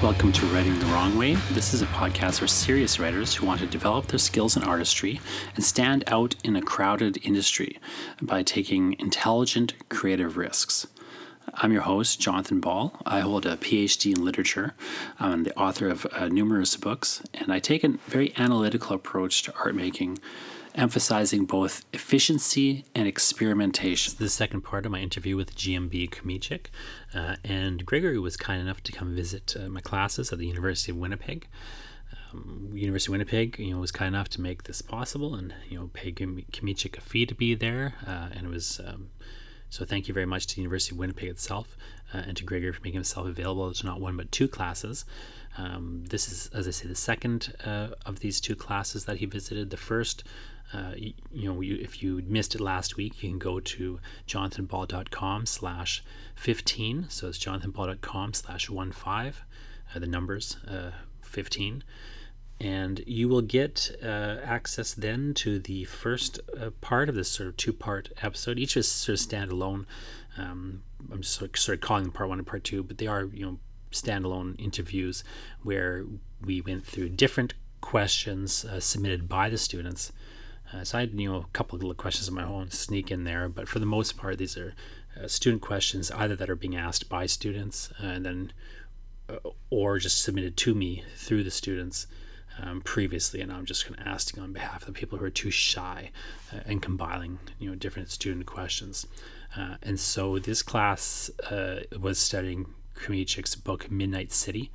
Welcome to Writing the Wrong Way. This is a podcast for serious writers who want to develop their skills in artistry and stand out in a crowded industry by taking intelligent, creative risks. I'm your host, Jonathan Ball. I hold a PhD in literature. I'm the author of numerous books, and I take a very analytical approach to art making, emphasizing both efficiency and experimentation. This is the second part of my interview with GMB Kmicic, and Gregory was kind enough to come visit my classes at the University of Winnipeg. University of Winnipeg, was kind enough to make this possible, and pay Kmicic a fee to be there, and it was. So thank you very much to the University of Winnipeg itself and to Gregory for making himself available to not one but two classes. This is, as I say, the second of these two classes that he visited. The first, if you missed it last week, you can go to jonathanball.com/15. So it's jonathanball.com/15, the numbers 15. And you will get access then to the first part of this sort of two-part episode. Each is sort of standalone. I'm just sort of calling them part one and part two, but they are, standalone interviews where we went through different questions submitted by the students. So I had, a couple of little questions of my own sneak in there, but for the most part, these are student questions either that are being asked by students and then or just submitted to me through the students. Previously, and I'm just kind of asking on behalf of the people who are too shy and compiling, different student questions. And so this class was studying Kamicik's book Midnight City,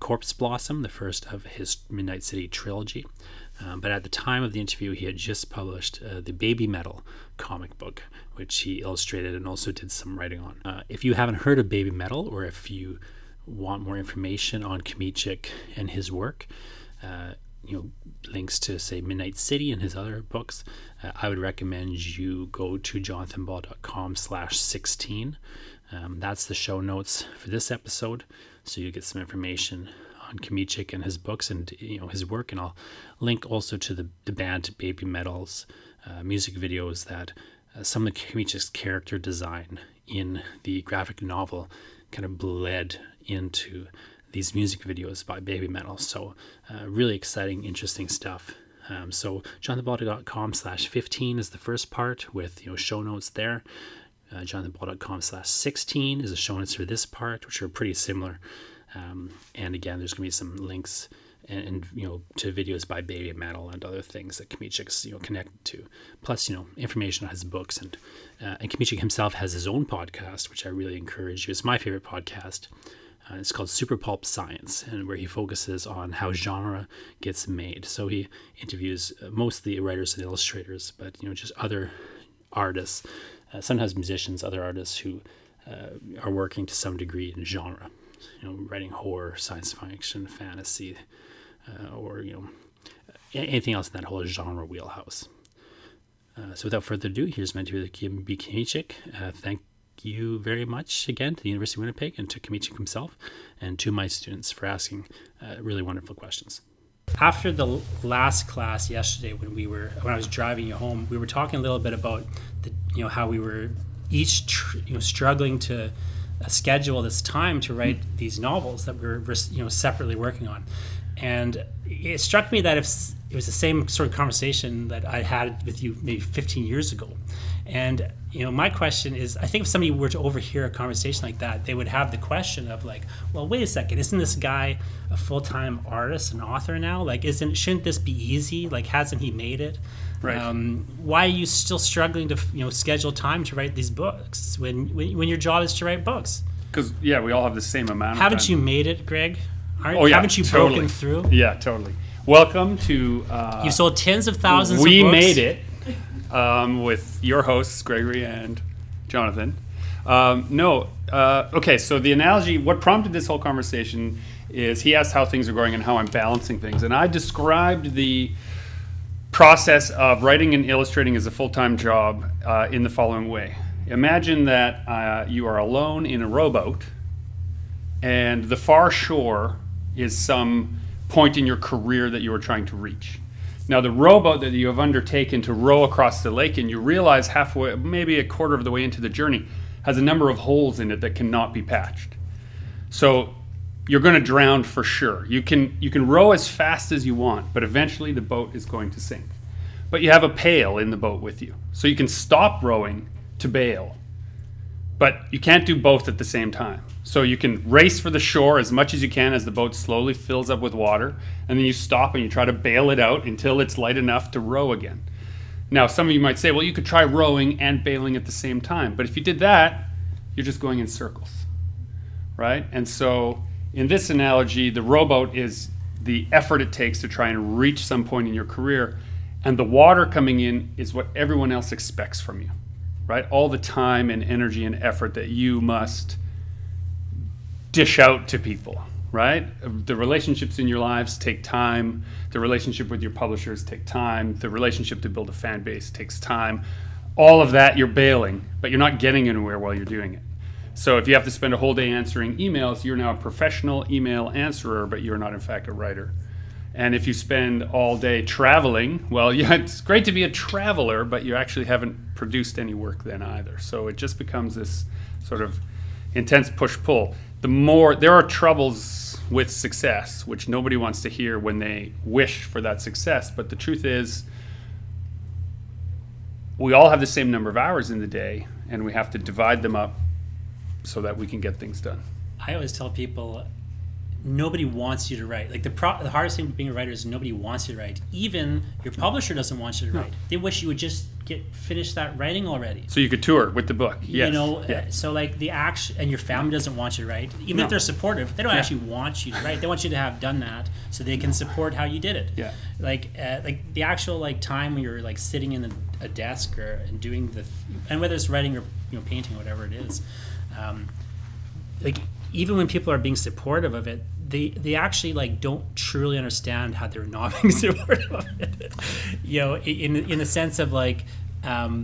Corpse Blossom, the first of his Midnight City trilogy. But at the time of the interview, he had just published the Baby Metal comic book, which he illustrated and also did some writing on. If you haven't heard of Baby Metal, or if you want more information on Kamichik and his work, links to, say, Midnight City and his other books, I would recommend you go to jonathanball.com/16. That's the show notes for this episode, so you get some information on Kamichik and his books and, his work, and I'll link also to the band Baby Metal's music videos that some of Kamichik's character design in the graphic novel kind of bled into these music videos by Baby Metal. So really exciting, interesting stuff. So jonathanball.com/15 is the first part with, show notes there. jonathanball.com/16 is the show notes for this part, which are pretty similar. And again, there's going to be some links and to videos by Baby Metal and other things that Kamichik's, connected to. Plus, information on his books. And Kamichik himself has his own podcast, which I really encourage you. It's my favorite podcast. It's called Super Pulp Science, and where he focuses on how genre gets made. So he interviews mostly writers and illustrators, but just other artists, sometimes musicians, other artists who are working to some degree in genre. Writing horror, science fiction, fantasy, or anything else in that whole genre wheelhouse. So without further ado, here's my interview with GMB Kmicic. Thank you very much again to the University of Winnipeg and to Kamichik himself and to my students for asking really wonderful questions. After the last class yesterday, when I was driving you home, we were talking a little bit about how we were each struggling to schedule this time to write these novels that we're separately working on, and it struck me that if it was the same sort of conversation that I had with you maybe 15 years ago. And, my question is, I think if somebody were to overhear a conversation like that, they would have the question of like, well, wait a second, isn't this guy a full-time artist and author now? Like, shouldn't this be easy? Like, hasn't he made it? Right. Why are you still struggling to, schedule time to write these books when your job is to write books? Because, we all have the same amount of time. Haven't you made it, Greg? Haven't you broken through? Yeah, totally. Welcome to... you sold tens of thousands of books. We made it. With your hosts, Gregory and Jonathan. Okay, so the analogy, what prompted this whole conversation is he asked how things are going and how I'm balancing things. And I described the process of writing and illustrating as a full-time job in the following way. Imagine that you are alone in a rowboat and the far shore is some point in your career that you are trying to reach. Now, the rowboat that you have undertaken to row across the lake, and you realize halfway, maybe a quarter of the way into the journey, has a number of holes in it that cannot be patched. So you're going to drown for sure. You can row as fast as you want, but eventually the boat is going to sink. But you have a pail in the boat with you, so you can stop rowing to bail. But you can't do both at the same time. So you can race for the shore as much as you can as the boat slowly fills up with water, and then you stop and you try to bail it out until it's light enough to row again. Now, some of you might say, well, you could try rowing and bailing at the same time. But if you did that, you're just going in circles, right? And so in this analogy, the rowboat is the effort it takes to try and reach some point in your career, and the water coming in is what everyone else expects from you, right? All the time and energy and effort that you must dish out to people, right? The relationships in your lives take time. The relationship with your publishers take time. The relationship to build a fan base takes time. All of that you're bailing, but you're not getting anywhere while you're doing it. So if you have to spend a whole day answering emails, you're now a professional email answerer, but you're not, in fact, a writer. And if you spend all day traveling, well, it's great to be a traveler, but you actually haven't produced any work then either. So it just becomes this sort of intense push-pull. There are troubles with success, which nobody wants to hear when they wish for that success. But the truth is, we all have the same number of hours in the day, and we have to divide them up so that we can get things done. I always tell people, nobody wants you to write. Like the hardest thing with being a writer is nobody wants you to write. Even your publisher doesn't want you to write. They wish you would just finish that writing already, so you could tour with the book. Yes. You know, so like the action, and your family doesn't want you to write. Even if they're supportive, they don't actually want you to write. They want you to have done that so they can support how you did it. Yeah. Like the actual time when you're sitting in a desk or and doing and whether it's writing or painting or whatever it is, even when people are being supportive of it, they actually don't truly understand how they're not being supportive of it. In the sense of they have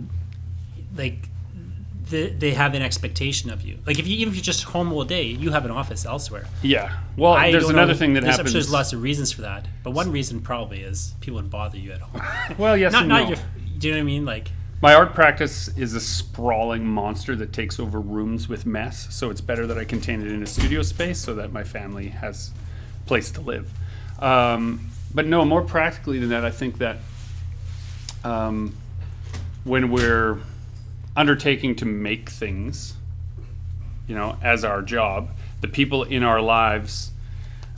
an expectation of you. Like if you're just home all day, you have an office elsewhere. Yeah. Well, there's another thing that happens. I'm sure there's lots of reasons for that, but one reason probably is people would bother you at home. Well, yes, not no. Do you know what I mean? My art practice is a sprawling monster that takes over rooms with mess, so it's better that I contain it in a studio space so that my family has a place to live. But no, more practically than that, I think that when we're undertaking to make things, as our job, the people in our lives,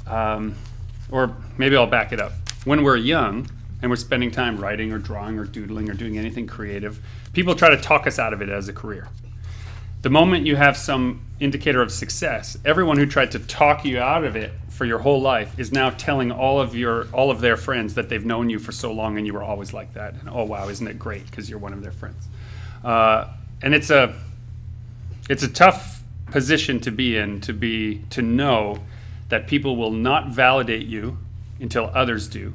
or maybe I'll back it up. When we're young, and we're spending time writing or drawing or doodling or doing anything creative, people try to talk us out of it as a career. The moment you have some indicator of success, everyone who tried to talk you out of it for your whole life is now telling all of their friends that they've known you for so long and you were always like that. And oh wow, isn't it great because you're one of their friends? And it's a tough position to be in, to know that people will not validate you until others do.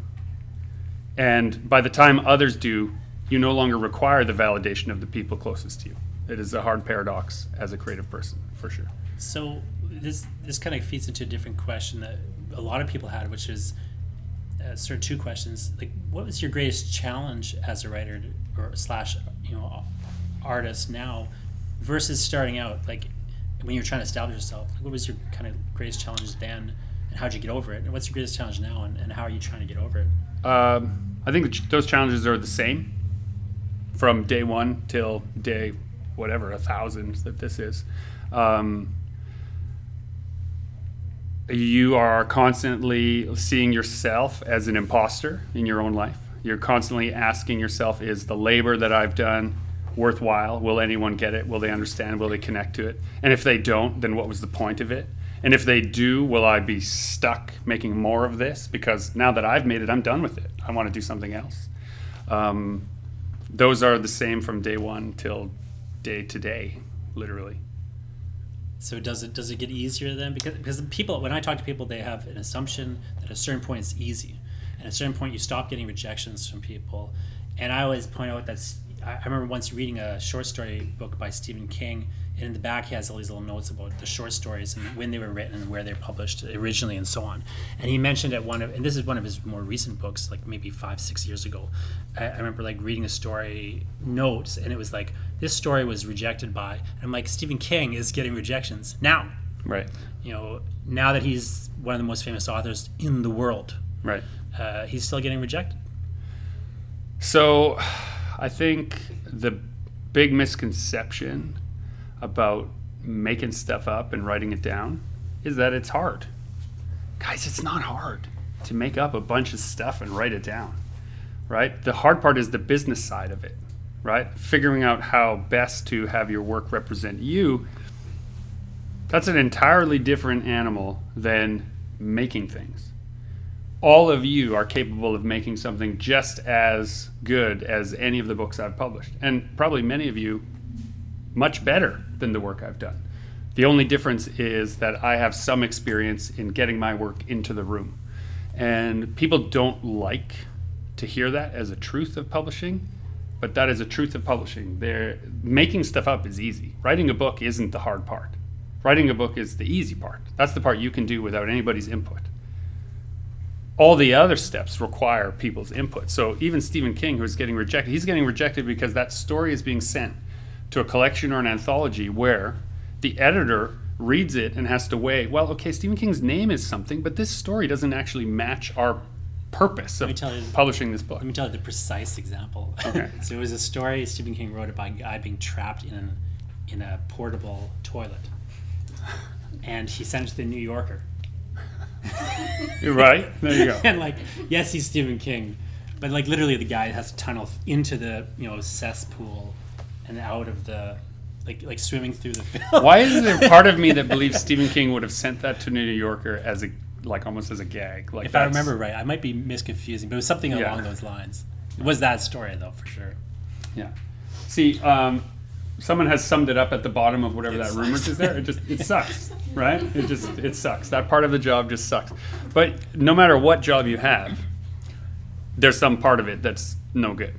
And by the time others do, you no longer require the validation of the people closest to you. It is a hard paradox as a creative person, for sure. So this kind of feeds into a different question that a lot of people had, which is sort of two questions. What was your greatest challenge as a writer or / artist now versus starting out? When you're trying to establish yourself, what was your kind of greatest challenge then, and how did you get over it? And what's your greatest challenge now, and how are you trying to get over it? I think those challenges are the same from day one till day whatever 1,000 that this is. You are constantly seeing yourself as an imposter in your own life. You're constantly asking yourself, is the labor that I've done worthwhile? Will anyone get it? Will they understand? Will they connect to it? And if they don't, then what was the point of it? And if they do, will I be stuck making more of this? Because now that I've made it, I'm done with it. I want to do something else. Those are the same from day one till day to day, literally. So does it get easier then? Because people, when I talk to people, they have an assumption that at a certain point it's easy. And at a certain point you stop getting rejections from people. And I always point out that I remember once reading a short story book by Stephen King, and in the back he has all these little notes about the short stories and when they were written and where they were published originally and so on. And he mentioned at and this is one of his more recent books, maybe 5-6 years ago, I remember reading the story notes, and it was this story was rejected by, and I'm Stephen King is getting rejections now. Right. You know, now that he's one of the most famous authors in the world, right, he's still getting rejected. So I think the big misconception about making stuff up and writing it down is that it's hard. Guys, it's not hard to make up a bunch of stuff and write it down, right? The hard part is the business side of it, right? Figuring out how best to have your work represent you. That's an entirely different animal than making things. All of you are capable of making something just as good as any of the books I've published, and probably many of you much better than the work I've done. The only difference is that I have some experience in getting my work into the room, and people don't like to hear that as a truth of publishing, but that is a truth of publishing. They're, making stuff up is easy. Writing a book isn't the hard part. Writing a book is the easy part. That's the part you can do without anybody's input. All the other steps require people's input. So even Stephen King, who's getting rejected, he's getting rejected because that story is being sent to a collection or an anthology where the editor reads it and has to weigh, well, okay, Stephen King's name is something, but this story doesn't actually match our purpose of publishing this book. Let me tell you the precise example. Okay. So it was a story Stephen King wrote about a guy being trapped in a portable toilet. And he sent it to The New Yorker. You're right. There you go. And like, yes, he's Stephen King, but like literally the guy has to tunnel into the, you know, cesspool and out of the, like swimming through the film. Why is there part of me that believes Stephen King would have sent that to New Yorker as a, like almost as a gag? Like, if I remember right, I might be misconfusing, but it was something along those lines. It was that story though, for sure. Yeah. See, someone has summed it up at the bottom of whatever that rumor is there. It sucks, right? It sucks. That part of the job just sucks. But no matter what job you have, there's some part of it that's no good.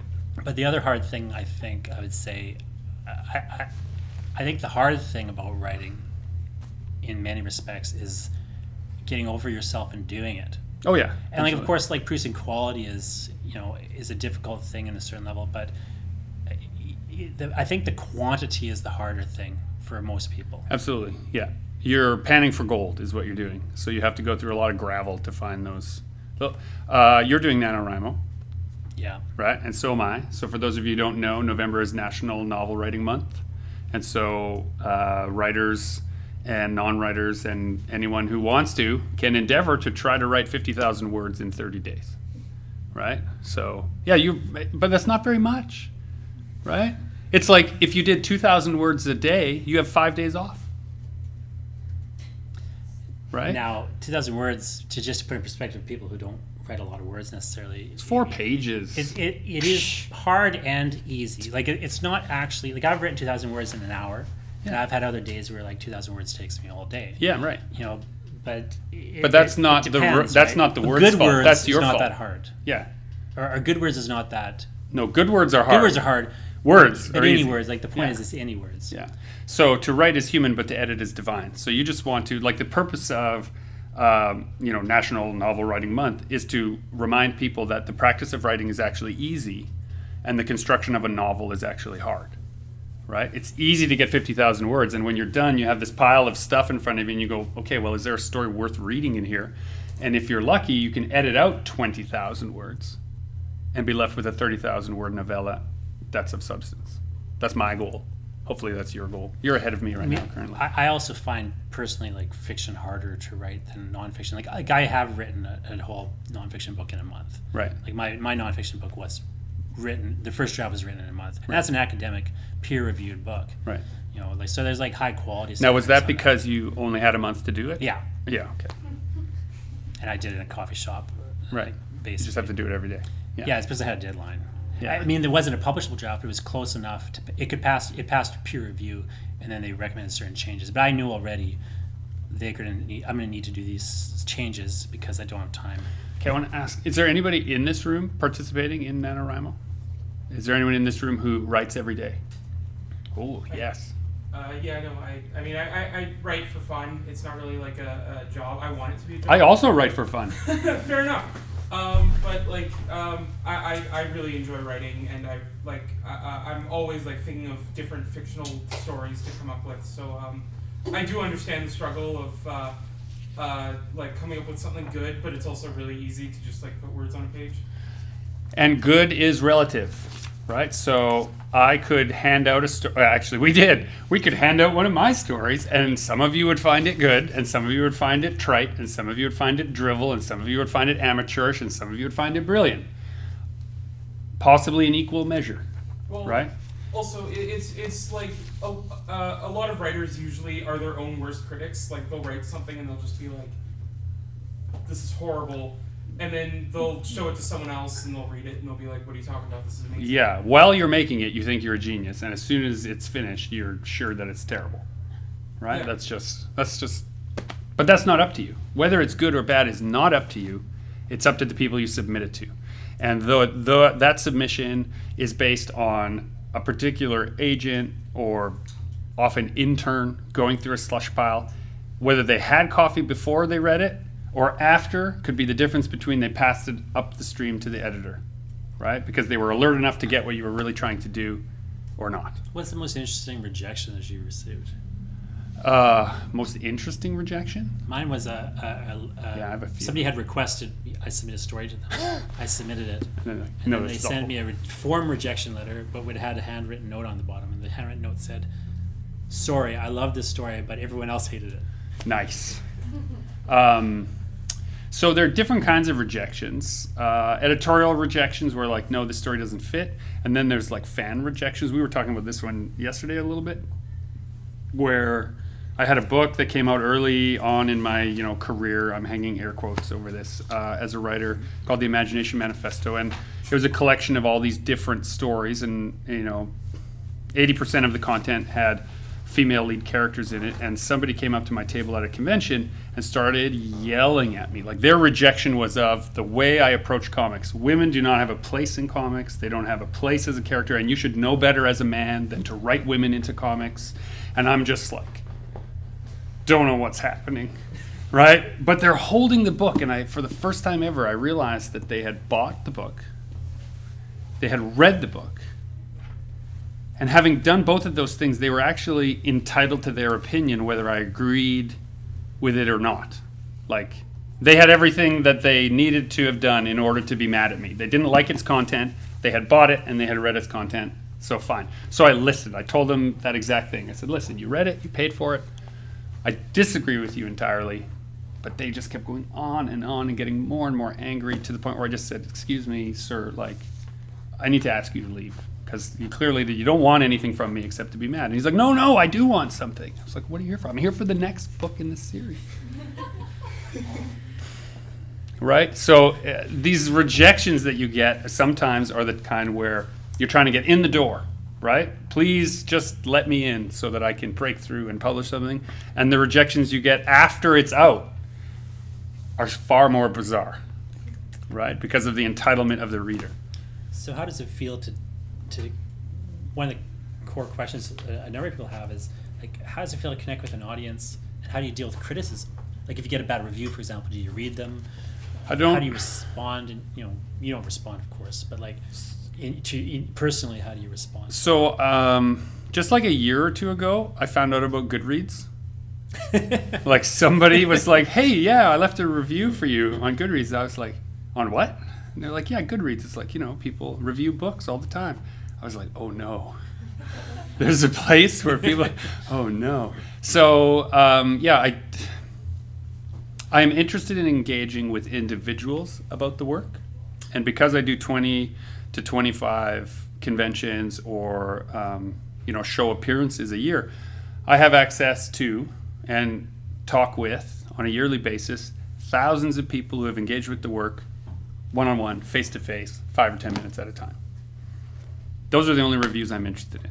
But the other hard thing, I think, I would say, I think the hard thing about writing, in many respects, is getting over yourself and doing it. Oh yeah. And absolutely. Like, of course, like producing quality is, you know, is a difficult thing in a certain level, but I think the quantity is the harder thing for most people. Absolutely, yeah. You're panning for gold is what you're doing. So you have to go through a lot of gravel to find those. You're doing NaNoWriMo. Yeah. Right, and so am I. So for those of you who don't know, November is National Novel Writing Month. And so writers and non-writers and anyone who wants to can endeavor to try to write 50,000 words in 30 days. Right? So, yeah, but that's not very much, right? It's like if you did 2,000 words a day, you have 5 days off, right? Now, 2,000 words, to just put in perspective, people who don't write a lot of words necessarily. It's four pages. It is hard and easy. Like, it's not actually, like I've written 2,000 words in an hour, and I've had other days where like 2,000 words takes me all day. Yeah, right. You know, but that's not the word's fault. Words, that's your fault. It's not that hard. Yeah. Or good words is not that. No, good words are hard. Good words are hard. Words are any easy. Words, like the point is it's any words. Yeah. So to write is human, but to edit is divine. So you just want to, like the purpose of, you know, National Novel Writing Month is to remind people that the practice of writing is actually easy and the construction of a novel is actually hard, right? It's easy to get 50,000 words. And when you're done, you have this pile of stuff in front of you and you go, okay, well, is there a story worth reading in here? And if you're lucky, you can edit out 20,000 words and be left with a 30,000 word novella that's of substance. That's my goal. Hopefully that's your goal. You're ahead of me now currently. I also find personally like fiction harder to write than nonfiction. Like I have written a whole nonfiction book in a month. Right. Like my nonfiction book was written, the first draft was written in a month. And that's an academic peer-reviewed book. Right. You know, like so there's like high quality stuff. Now was that because you only had a month to do it? Yeah. Yeah, okay. And I did it in a coffee shop. Right. Basically. You just have to do it every day. Yeah, it's because I had a deadline. Yeah. I mean, there wasn't a publishable draft, but it was close enough to it passed peer review, and then they recommended certain changes. But I knew already I'm going to need to do these changes because I don't have time. Okay, I want to ask, is there anybody in this room participating in NaNoWriMo? Is there anyone in this room who writes every day? Oh, yes. I write for fun. It's not really like a job. I want it to be a job. I also write for fun. Fair enough. I really enjoy writing, and I'm always like thinking of different fictional stories to come up with. So I do understand the struggle of like coming up with something good, but it's also really easy to just like put words on a page. And good is relative, right? So I could hand out a story. Actually, we did. We could hand out one of my stories, and some of you would find it good, and some of you would find it trite, and some of you would find it drivel, and some of you would find it amateurish, and some of you would find it brilliant. Possibly in equal measure, well, right? Also, it's like a lot of writers usually are their own worst critics. Like, they'll write something and they'll just be like, this is horrible. And then they'll show it to someone else and they'll read it and they'll be like, what are you talking about? This is amazing. Yeah, while you're making it, you think you're a genius. And as soon as it's finished, you're sure that it's terrible, right? Yeah. That's just, but that's not up to you. Whether it's good or bad is not up to you. It's up to the people you submit it to. And though that submission is based on a particular agent or often intern going through a slush pile, whether they had coffee before they read it or after could be the difference between they passed it up the stream to the editor, right? Because they were alert enough to get what you were really trying to do or not. What's the most interesting rejection that you received? Most interesting rejection? Mine was I have a few. Somebody had requested I submit a story to them. I submitted it. And then they sent me a form rejection letter, but it had a handwritten note on the bottom. And the handwritten note said, sorry, I love this story, but everyone else hated it. Nice. So there are different kinds of rejections. Editorial rejections where like, no, this story doesn't fit. And then there's like fan rejections. We were talking about this one yesterday a little bit, where I had a book that came out early on in my career, I'm hanging air quotes over this, as a writer, called The Imagination Manifesto. And it was a collection of all these different stories, and 80% of the content had female lead characters in it. And somebody came up to my table at a convention and started yelling at me. Like, their rejection was of the way I approach comics. Women do not have a place in comics. They don't have a place as a character, and you should know better as a man than to write women into comics. And I'm just like, don't know what's happening, right? But they're holding the book, and for the first time ever, I realized that they had bought the book, they had read the book, and having done both of those things, they were actually entitled to their opinion, whether I agreed with it or not. Like, they had everything that they needed to have done in order to be mad at me. They didn't like its content, they had bought it, and they had read its content, so fine. So I listened. I told them that exact thing. I said, listen, you read it, you paid for it, I disagree with you entirely, but they just kept going on and getting more and more angry, to the point where I just said, excuse me, sir, like, I need to ask you to leave, because you don't want anything from me except to be mad. And he's like, no, I do want something. I was like, what are you here for? I'm here for the next book in this series. Right? So these rejections that you get sometimes are the kind where you're trying to get in the door. Right? Please just let me in so that I can break through and publish something. And the rejections you get after it's out are far more bizarre, right? Because of the entitlement of the reader. So how does it feel to one of the core questions a number of people have is, like, how does it feel to connect with an audience? And how do you deal with criticism? Like, if you get a bad review, for example, do you read them? How do you respond? And, you don't respond, of course, but like... personally, how do you respond? So, just like a year or two ago, I found out about Goodreads. Like, somebody was like, hey, yeah, I left a review for you on Goodreads. I was like, on what? And they're like, yeah, Goodreads. It's like, people review books all the time. I was like, oh, no. There's a place where people, oh, no. So, I'm interested in engaging with individuals about the work. And because I do 20... to 25 conventions or show appearances a year, I have access to and talk with, on a yearly basis, thousands of people who have engaged with the work one-on-one, face-to-face, 5 or 10 minutes at a time. Those are the only reviews I'm interested in.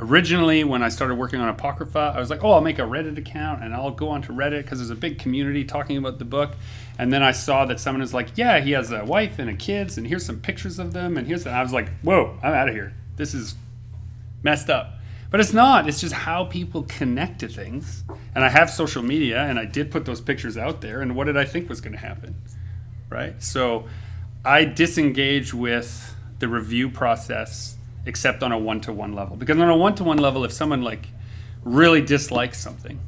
Originally, when I started working on Apocrypha, I was like, I'll make a Reddit account and I'll go onto Reddit because there's a big community talking about the book. And then I saw that someone is like, yeah, he has a wife and a kids and here's some pictures of them. And I was like, whoa, I'm out of here. This is messed up. But it's not. It's just how people connect to things. And I have social media, and I did put those pictures out there. And what did I think was going to happen? Right? So I disengage with the review process, except on a one-to-one level. Because on a one-to-one level, if someone like really dislike something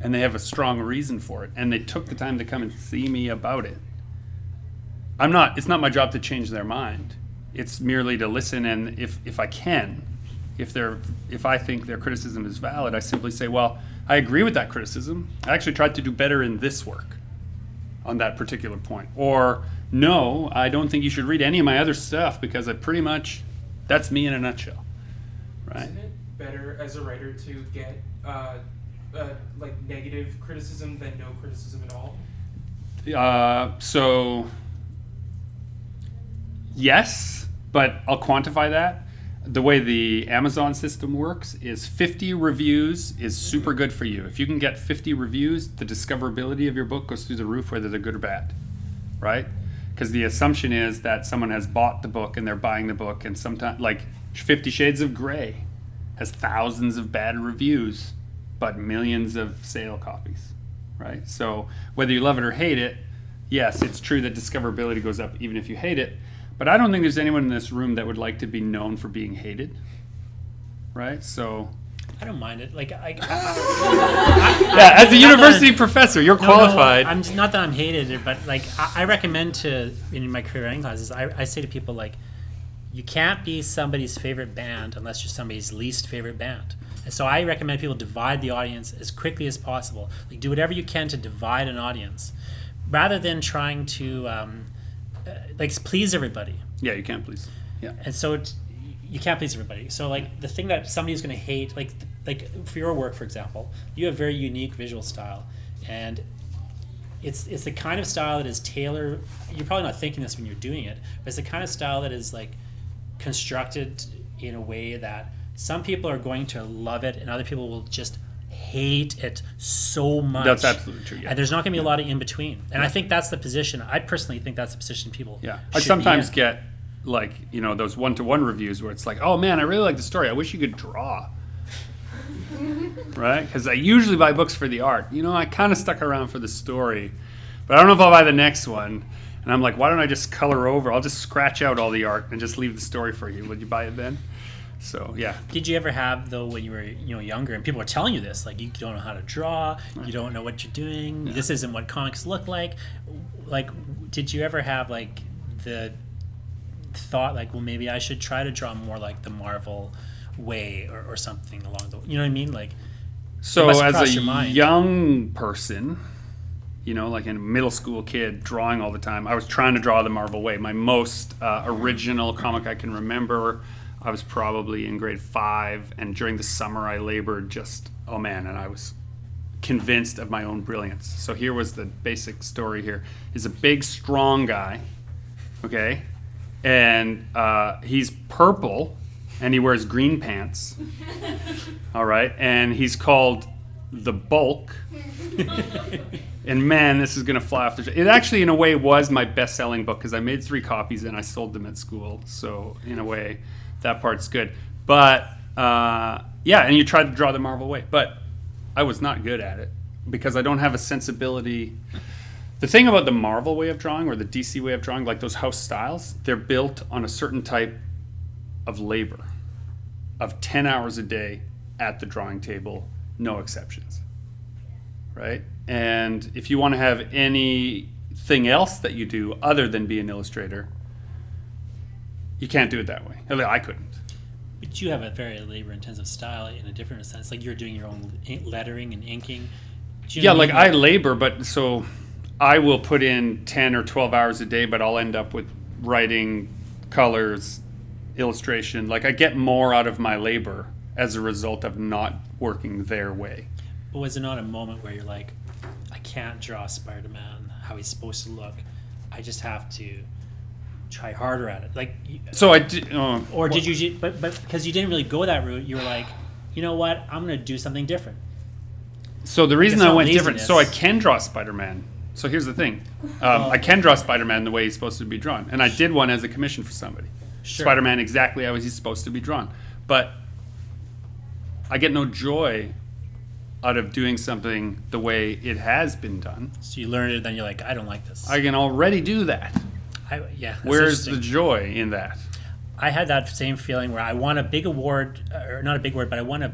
and they have a strong reason for it and they took the time to come and see me about it, it's not my job to change their mind. It's merely to listen, and if I can, if I think their criticism is valid, I simply say, well, I agree with that criticism. I actually tried to do better in this work on that particular point. Or, no, I don't think you should read any of my other stuff because I pretty much, that's me in a nutshell, right? Isn't it better as a writer to get negative criticism than no criticism at all? Yes, but I'll quantify that. The way the Amazon system works is 50 reviews is super good for you. If you can get 50 reviews, the discoverability of your book goes through the roof, whether they're good or bad, right? Because the assumption is that someone has bought the book and they're buying the book, and sometimes, like 50 Shades of Grey has thousands of bad reviews, but millions of sale copies, right? So whether you love it or hate it, yes, it's true that discoverability goes up even if you hate it. But I don't think there's anyone in this room that would like to be known for being hated, right? So I don't mind it. Like, as a university professor, you're qualified. No, I'm not that I'm hated, but like I recommend in my career writing classes, I say to people, like, you can't be somebody's favorite band unless you're somebody's least favorite band. And so I recommend people divide the audience as quickly as possible. Like, do whatever you can to divide an audience, rather than trying to. Please everybody. Yeah, you can't please. Yeah. And so you can't please everybody. So like the thing that somebody's going to hate, like for your work, for example, you have very unique visual style, and it's the kind of style that is tailored. You're probably not thinking this when you're doing it, but it's the kind of style that is like constructed in a way that some people are going to love it and other people will just hate it so much. That's absolutely true. Yeah. And there's not going to be a lot of in between. And I think that's the position. I personally think that's the position people. Yeah. I sometimes get those one-to-one reviews where it's like, oh man, I really like the story. I wish you could draw. Right? Because I usually buy books for the art. I kind of stuck around for the story, but I don't know if I'll buy the next one. And I'm like, why don't I just color over? I'll just scratch out all the art and just leave the story for you. Would you buy it then? So yeah. Did you ever have though, when you were younger, and people were telling you this, like you don't know how to draw, you don't know what you're doing, this isn't what comics look like. Like, did you ever have like the thought like, well, maybe I should try to draw more like the Marvel way or something along the way? You know what I mean? Like, so as a young person, like a middle school kid drawing all the time, I was trying to draw the Marvel way. My most original comic I can remember. I was probably in grade 5, and during the summer I labored and I was convinced of my own brilliance. So here was the basic story here. He's a big, strong guy, okay? And he's purple, and he wears green pants, all right? And he's called the Bulk. And man, this is going to fly off the shelf. It actually, in a way, was my best-selling book because I made 3 copies and I sold them at school. So in a way, that part's good. But, and you tried to draw the Marvel way. But I was not good at it because I don't have a sensibility. The thing about the Marvel way of drawing or the DC way of drawing, like those house styles, they're built on a certain type of labor of 10 hours a day at the drawing table, no exceptions, right? And if you want to have anything else that you do other than be an illustrator, you can't do it that way. I couldn't. But you have a very labor-intensive style in a different sense. Like, you're doing your own lettering and inking. I labor, but so I will put in 10 or 12 hours a day, but I'll end up with writing, colors, illustration. Like, I get more out of my labor as a result of not working their way. But was there not a moment where you're like, I can't draw Spider-Man how he's supposed to look. I just have to try harder at it. Like, so I did, or did you? But because you didn't really go that route, you were like, you know what? I'm going to do something different. So the reason I went different, so I can draw Spider-Man. So here's the thing, I can draw Spider-Man the way he's supposed to be drawn, and I did one as a commission for somebody. Sure. Spider-Man exactly how he's supposed to be drawn, but I get no joy out of doing something the way it has been done. So you learned it, then you're like, I don't like this. I can already do that. Where's the joy in that? I had that same feeling where I won a big award, or not a big award, but I won a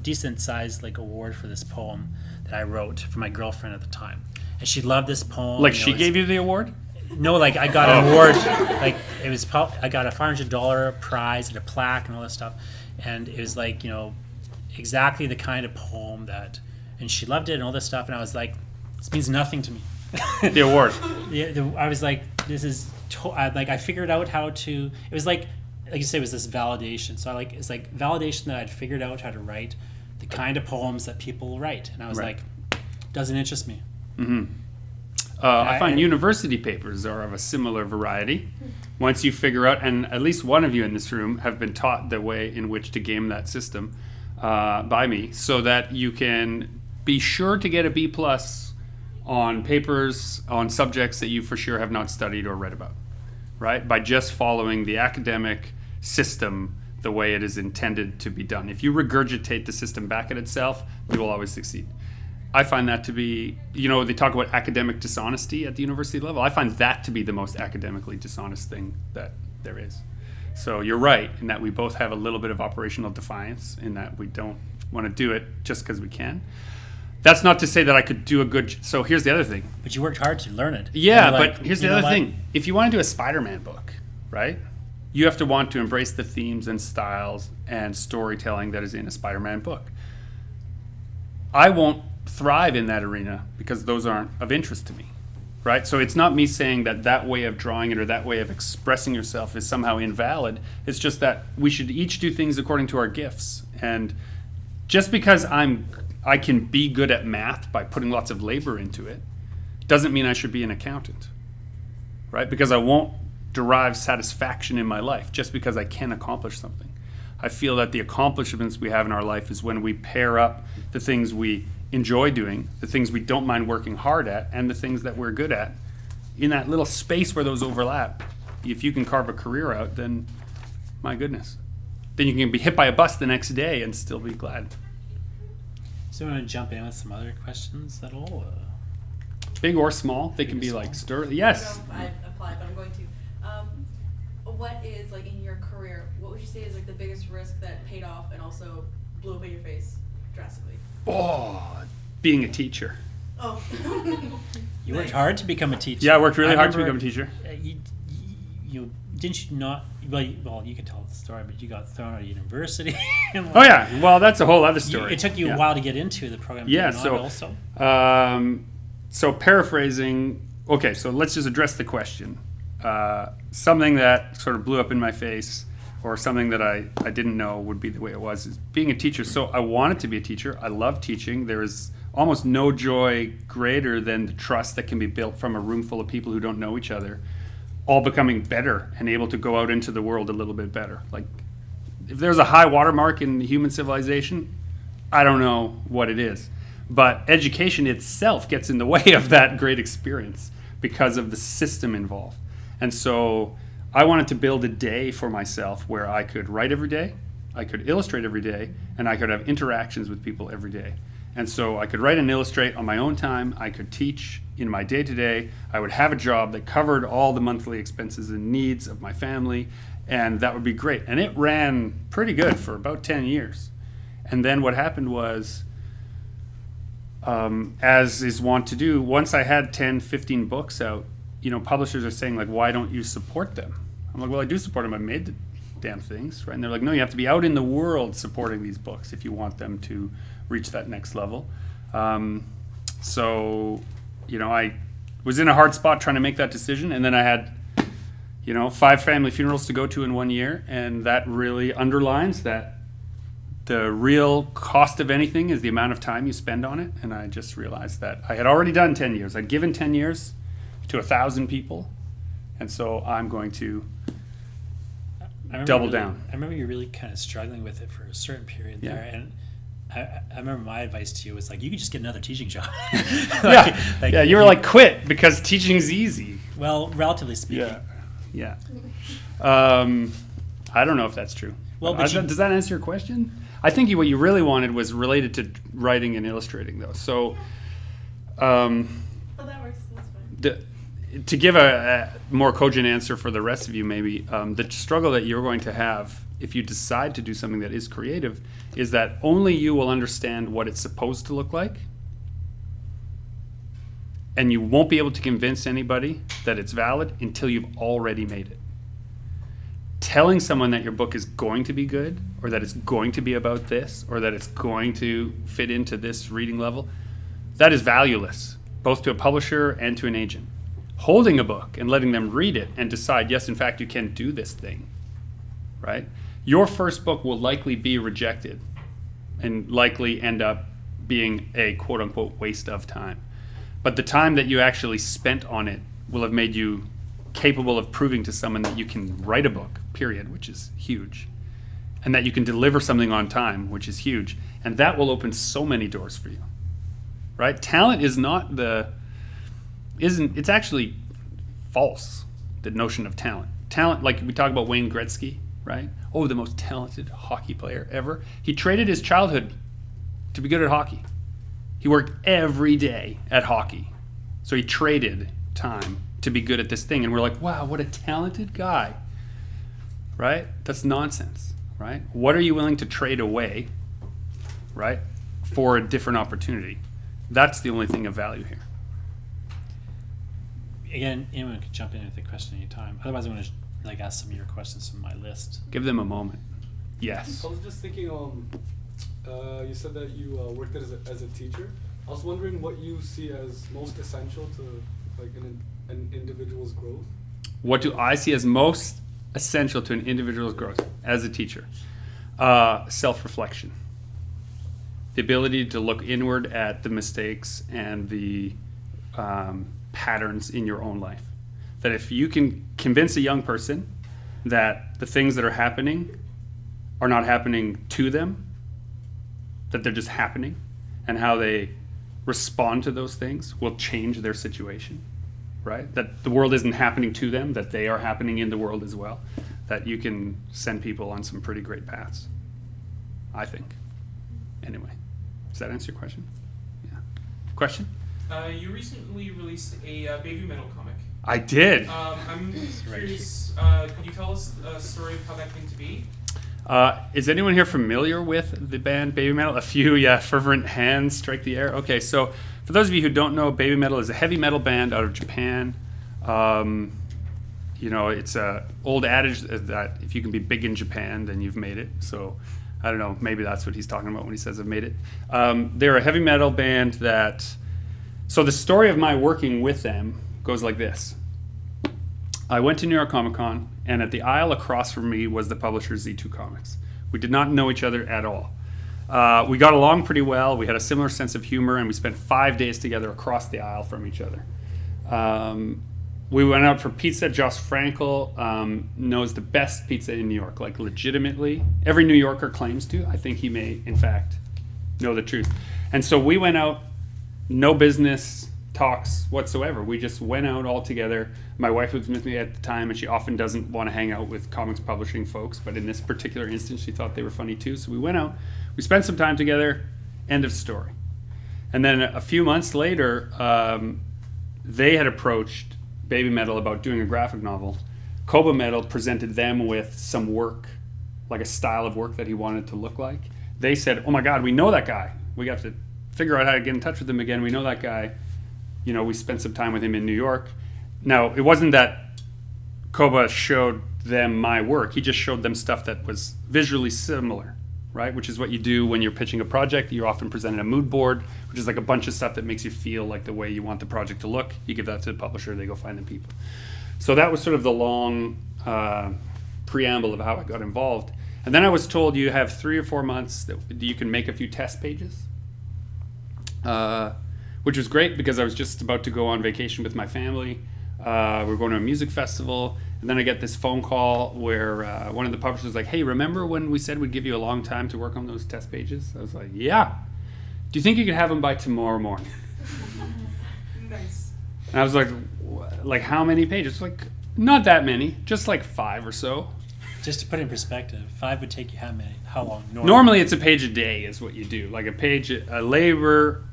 decent sized like award for this poem that I wrote for my girlfriend at the time, and she loved this poem. Like she gave you the award? No, like I got an award, like it was I got a $500 prize and a plaque and all that stuff, and it was like exactly the kind of poem that, and she loved it and all this stuff, and I was like, this means nothing to me. The award. Yeah, I was like, this is. I figured out how to. It was like you say, it was this validation. So it's like validation that I'd figured out how to write the kind of poems that people write, and I was like, doesn't interest me. Mm-hmm. I find university papers are of a similar variety. Once you figure out, and at least one of you in this room have been taught the way in which to game that system by me, so that you can be sure to get a B+ on papers on subjects that you for sure have not studied or read about, right? By just following the academic system the way it is intended to be done. If you regurgitate the system back at itself, you will always succeed. I find that to be, they talk about academic dishonesty at the university level. I find that to be the most academically dishonest thing that there is. So you're right in that we both have a little bit of operational defiance in that we don't want to do it just because we can. That's not to say that I could do a good, so here's the other thing. But you worked hard to learn it. Yeah, but here's the other thing. If you want to do a Spider-Man book, right? You have to want to embrace the themes and styles and storytelling that is in a Spider-Man book. I won't thrive in that arena because those aren't of interest to me, right? So it's not me saying that that way of drawing it or that way of expressing yourself is somehow invalid. It's just that we should each do things according to our gifts. And just because I can be good at math by putting lots of labor into it doesn't mean I should be an accountant, right? Because I won't derive satisfaction in my life just because I can accomplish something. I feel that the accomplishments we have in our life is when we pair up the things we enjoy doing, the things we don't mind working hard at, and the things that we're good at. In that little space where those overlap, if you can carve a career out, then my goodness. Then you can be hit by a bus the next day and still be glad. So you want to jump in with some other questions at all? Big or small, they can be small. Like stir. Yes. I applied, but I'm going to. What is like in your career? What would you say is like the biggest risk that paid off and also blew up in your face drastically? Oh, being a teacher. Oh. You worked hard to become a teacher. Yeah, I worked really hard to become a teacher. You can tell the story, but you got thrown out of university. Oh yeah, well that's a whole other story. It took you a while to get into the program. Yeah, so paraphrasing. Okay, so let's just address the question. Something that sort of blew up in my face, or something that I didn't know would be the way it was, is being a teacher. So I wanted to be a teacher. I love teaching. There is almost no joy greater than the trust that can be built from a room full of people who don't know each other, all becoming better and able to go out into the world a little bit better. Like, if there's a high watermark in human civilization, I don't know what it is. But education itself gets in the way of that great experience because of the system involved. And so I wanted to build a day for myself where I could write every day, I could illustrate every day, and I could have interactions with people every day. And so I could write and illustrate on my own time, I could teach in my day-to-day, I would have a job that covered all the monthly expenses and needs of my family, and that would be great. And it ran pretty good for about 10 years. And then what happened was, as is wont to do, once I had 10, 15 books out, publishers are saying, like, why don't you support them? I'm like, well, I do support them, I made the damn things, right? And they're like, no, you have to be out in the world supporting these books if you want them to reach that next level. I was in a hard spot trying to make that decision, and then I had 5 family funerals to go to in 1 year, and that really underlines that the real cost of anything is the amount of time you spend on it. And I just realized that I had already done 10 years. I'd given 10 years to 1,000 people, and so I'm going to double down. I remember you really kind of struggling with it for a certain period there, and I remember my advice to you was like, you could just get another teaching job. You were like, quit, because teaching is easy. Well, relatively speaking. Yeah. I don't know if that's true. Well, but does that answer your question? I think what you really wanted was related to writing and illustrating, though. So, that works. That's fine. to give a more cogent answer for the rest of you, maybe, the struggle that you're going to have if you decide to do something that is creative is that only you will understand what it's supposed to look like, and you won't be able to convince anybody that it's valid until you've already made it. Telling someone that your book is going to be good, or that it's going to be about this, or that it's going to fit into this reading level, that is valueless, both to a publisher and to an agent. Holding a book and letting them read it and decide, yes, in fact, you can do this thing, right? Your first book will likely be rejected and likely end up being a quote-unquote waste of time. But the time that you actually spent on it will have made you capable of proving to someone that you can write a book, period, which is huge, and that you can deliver something on time, which is huge, and that will open so many doors for you, right? Talent is not the, isn't, it's actually false, the notion of talent. Talent, like we talk about Wayne Gretzky, right? Oh, the most talented hockey player ever. He traded his childhood to be good at hockey. He worked every day at hockey. So he traded time to be good at this thing. And we're like, wow, what a talented guy, right? That's nonsense, right? What are you willing to trade away, right, for a different opportunity? That's the only thing of value here. Again, anyone can jump in with a question anytime. Otherwise, I want to ask some of your questions from my list. Give them a moment. Yes. I was just thinking you said that you worked as a teacher. I was wondering what you see as most essential to an individual's growth. What do I see as most essential to an individual's growth as a teacher? Self-reflection. The ability to look inward at the mistakes and the patterns in your own life. That if you can convince a young person that the things that are happening are not happening to them, that they're just happening, and how they respond to those things will change their situation, right? That the world isn't happening to them, that they are happening in the world as well, that you can send people on some pretty great paths, I think. Anyway, does that answer your question? Yeah. Question? You recently released a Baby Metal comic. I did. I'm curious, could you tell us a story of how that came to be? Is anyone here familiar with the band Baby Metal? A few, yeah, fervent hands strike the air. Okay, so for those of you who don't know, Baby Metal is a heavy metal band out of Japan. It's an old adage that if you can be big in Japan, then you've made it. So I don't know, maybe that's what he's talking about when he says I've made it. They're a heavy metal band that... So the story of my working with them goes like this. I went to New York Comic Con, and at the aisle across from me was the publisher Z2 Comics. We did not know each other at all. We got along pretty well, we had a similar sense of humor, and we spent 5 days together across the aisle from each other. We went out for pizza. Josh Frankel knows the best pizza in New York, legitimately. Every New Yorker claims to. I think he may, in fact, know the truth. And so we went out, no business talks whatsoever. We just went out all together. My wife was with me at the time, and she often doesn't want to hang out with comics publishing folks, but in this particular instance she thought they were funny too. So we went out, we spent some time together, end of story. And then a few months later, they had approached Baby Metal about doing a graphic novel. Koba Metal presented them with some work, like a style of work that he wanted to look like. They said, oh my god, we know that guy, we have to figure out how to get in touch with him again, we know that guy. We spent some time with him in New York. Now, it wasn't that Koba showed them my work. He just showed them stuff that was visually similar, right? Which is what you do when you're pitching a project. You often present a mood board, which is like a bunch of stuff that makes you feel like the way you want the project to look. You give that to the publisher, they go find the people. So that was sort of the long preamble of how I got involved. And then I was told you have 3 or 4 months that you can make a few test pages. Which was great because I was just about to go on vacation with my family. We're going to a music festival, and then I get this phone call where one of the publishers is like, hey, remember when we said we'd give you a long time to work on those test pages? I was like, yeah. Do you think you could have them by tomorrow morning? Nice. And I was like, how many pages? Not that many, just 5 or so. Just to put in perspective, 5 would take you how many? How long? Normally it's a page a day is what you do. A labor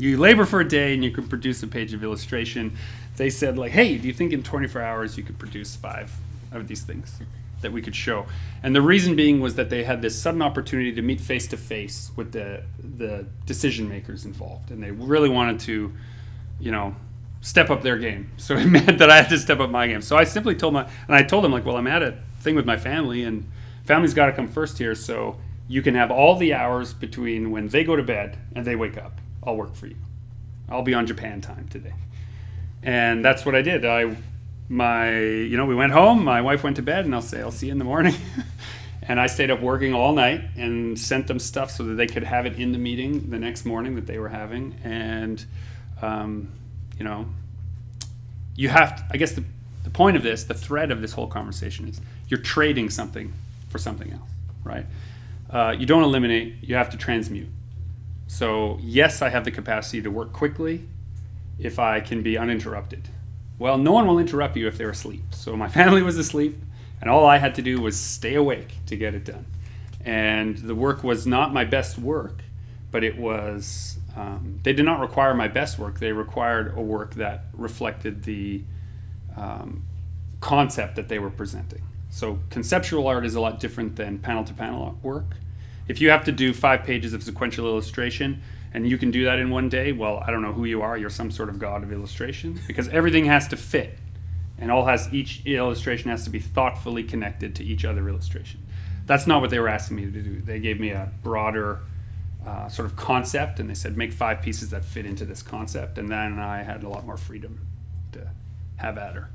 You labor for a day and you can produce a page of illustration. They said, like, hey, do you think in 24 hours you could produce 5 of these things that we could show? And the reason being was that they had this sudden opportunity to meet face to face with the decision makers involved, and they really wanted to, you know, step up their game. So it meant that I had to step up my game. So I simply told them, like, well, I'm at a thing with my family, and family's got to come first here. So you can have all the hours between when they go to bed and they wake up. I'll work for you. I'll be on Japan time today. And that's what I did. We went home, my wife went to bed, and I'll say, I'll see you in the morning. And I stayed up working all night and sent them stuff so that they could have it in the meeting the next morning that they were having. And, the point of this, the thread of this whole conversation is you're trading something for something else, right? You don't eliminate, you have to transmute. So yes, I have the capacity to work quickly if I can be uninterrupted. Well, no one will interrupt you if they're asleep. So my family was asleep, and all I had to do was stay awake to get it done. And the work was not my best work, but it was, they did not require my best work. They required a work that reflected the concept that they were presenting. So conceptual art is a lot different than panel-to-panel work. If you have to do 5 pages of sequential illustration, and you can do that in one day, well, I don't know who you are. You're some sort of god of illustration, because everything has to fit, and each illustration has to be thoughtfully connected to each other illustration. That's not what they were asking me to do. They gave me a broader sort of concept, and they said, make 5 pieces that fit into this concept, and then I had a lot more freedom to have at her.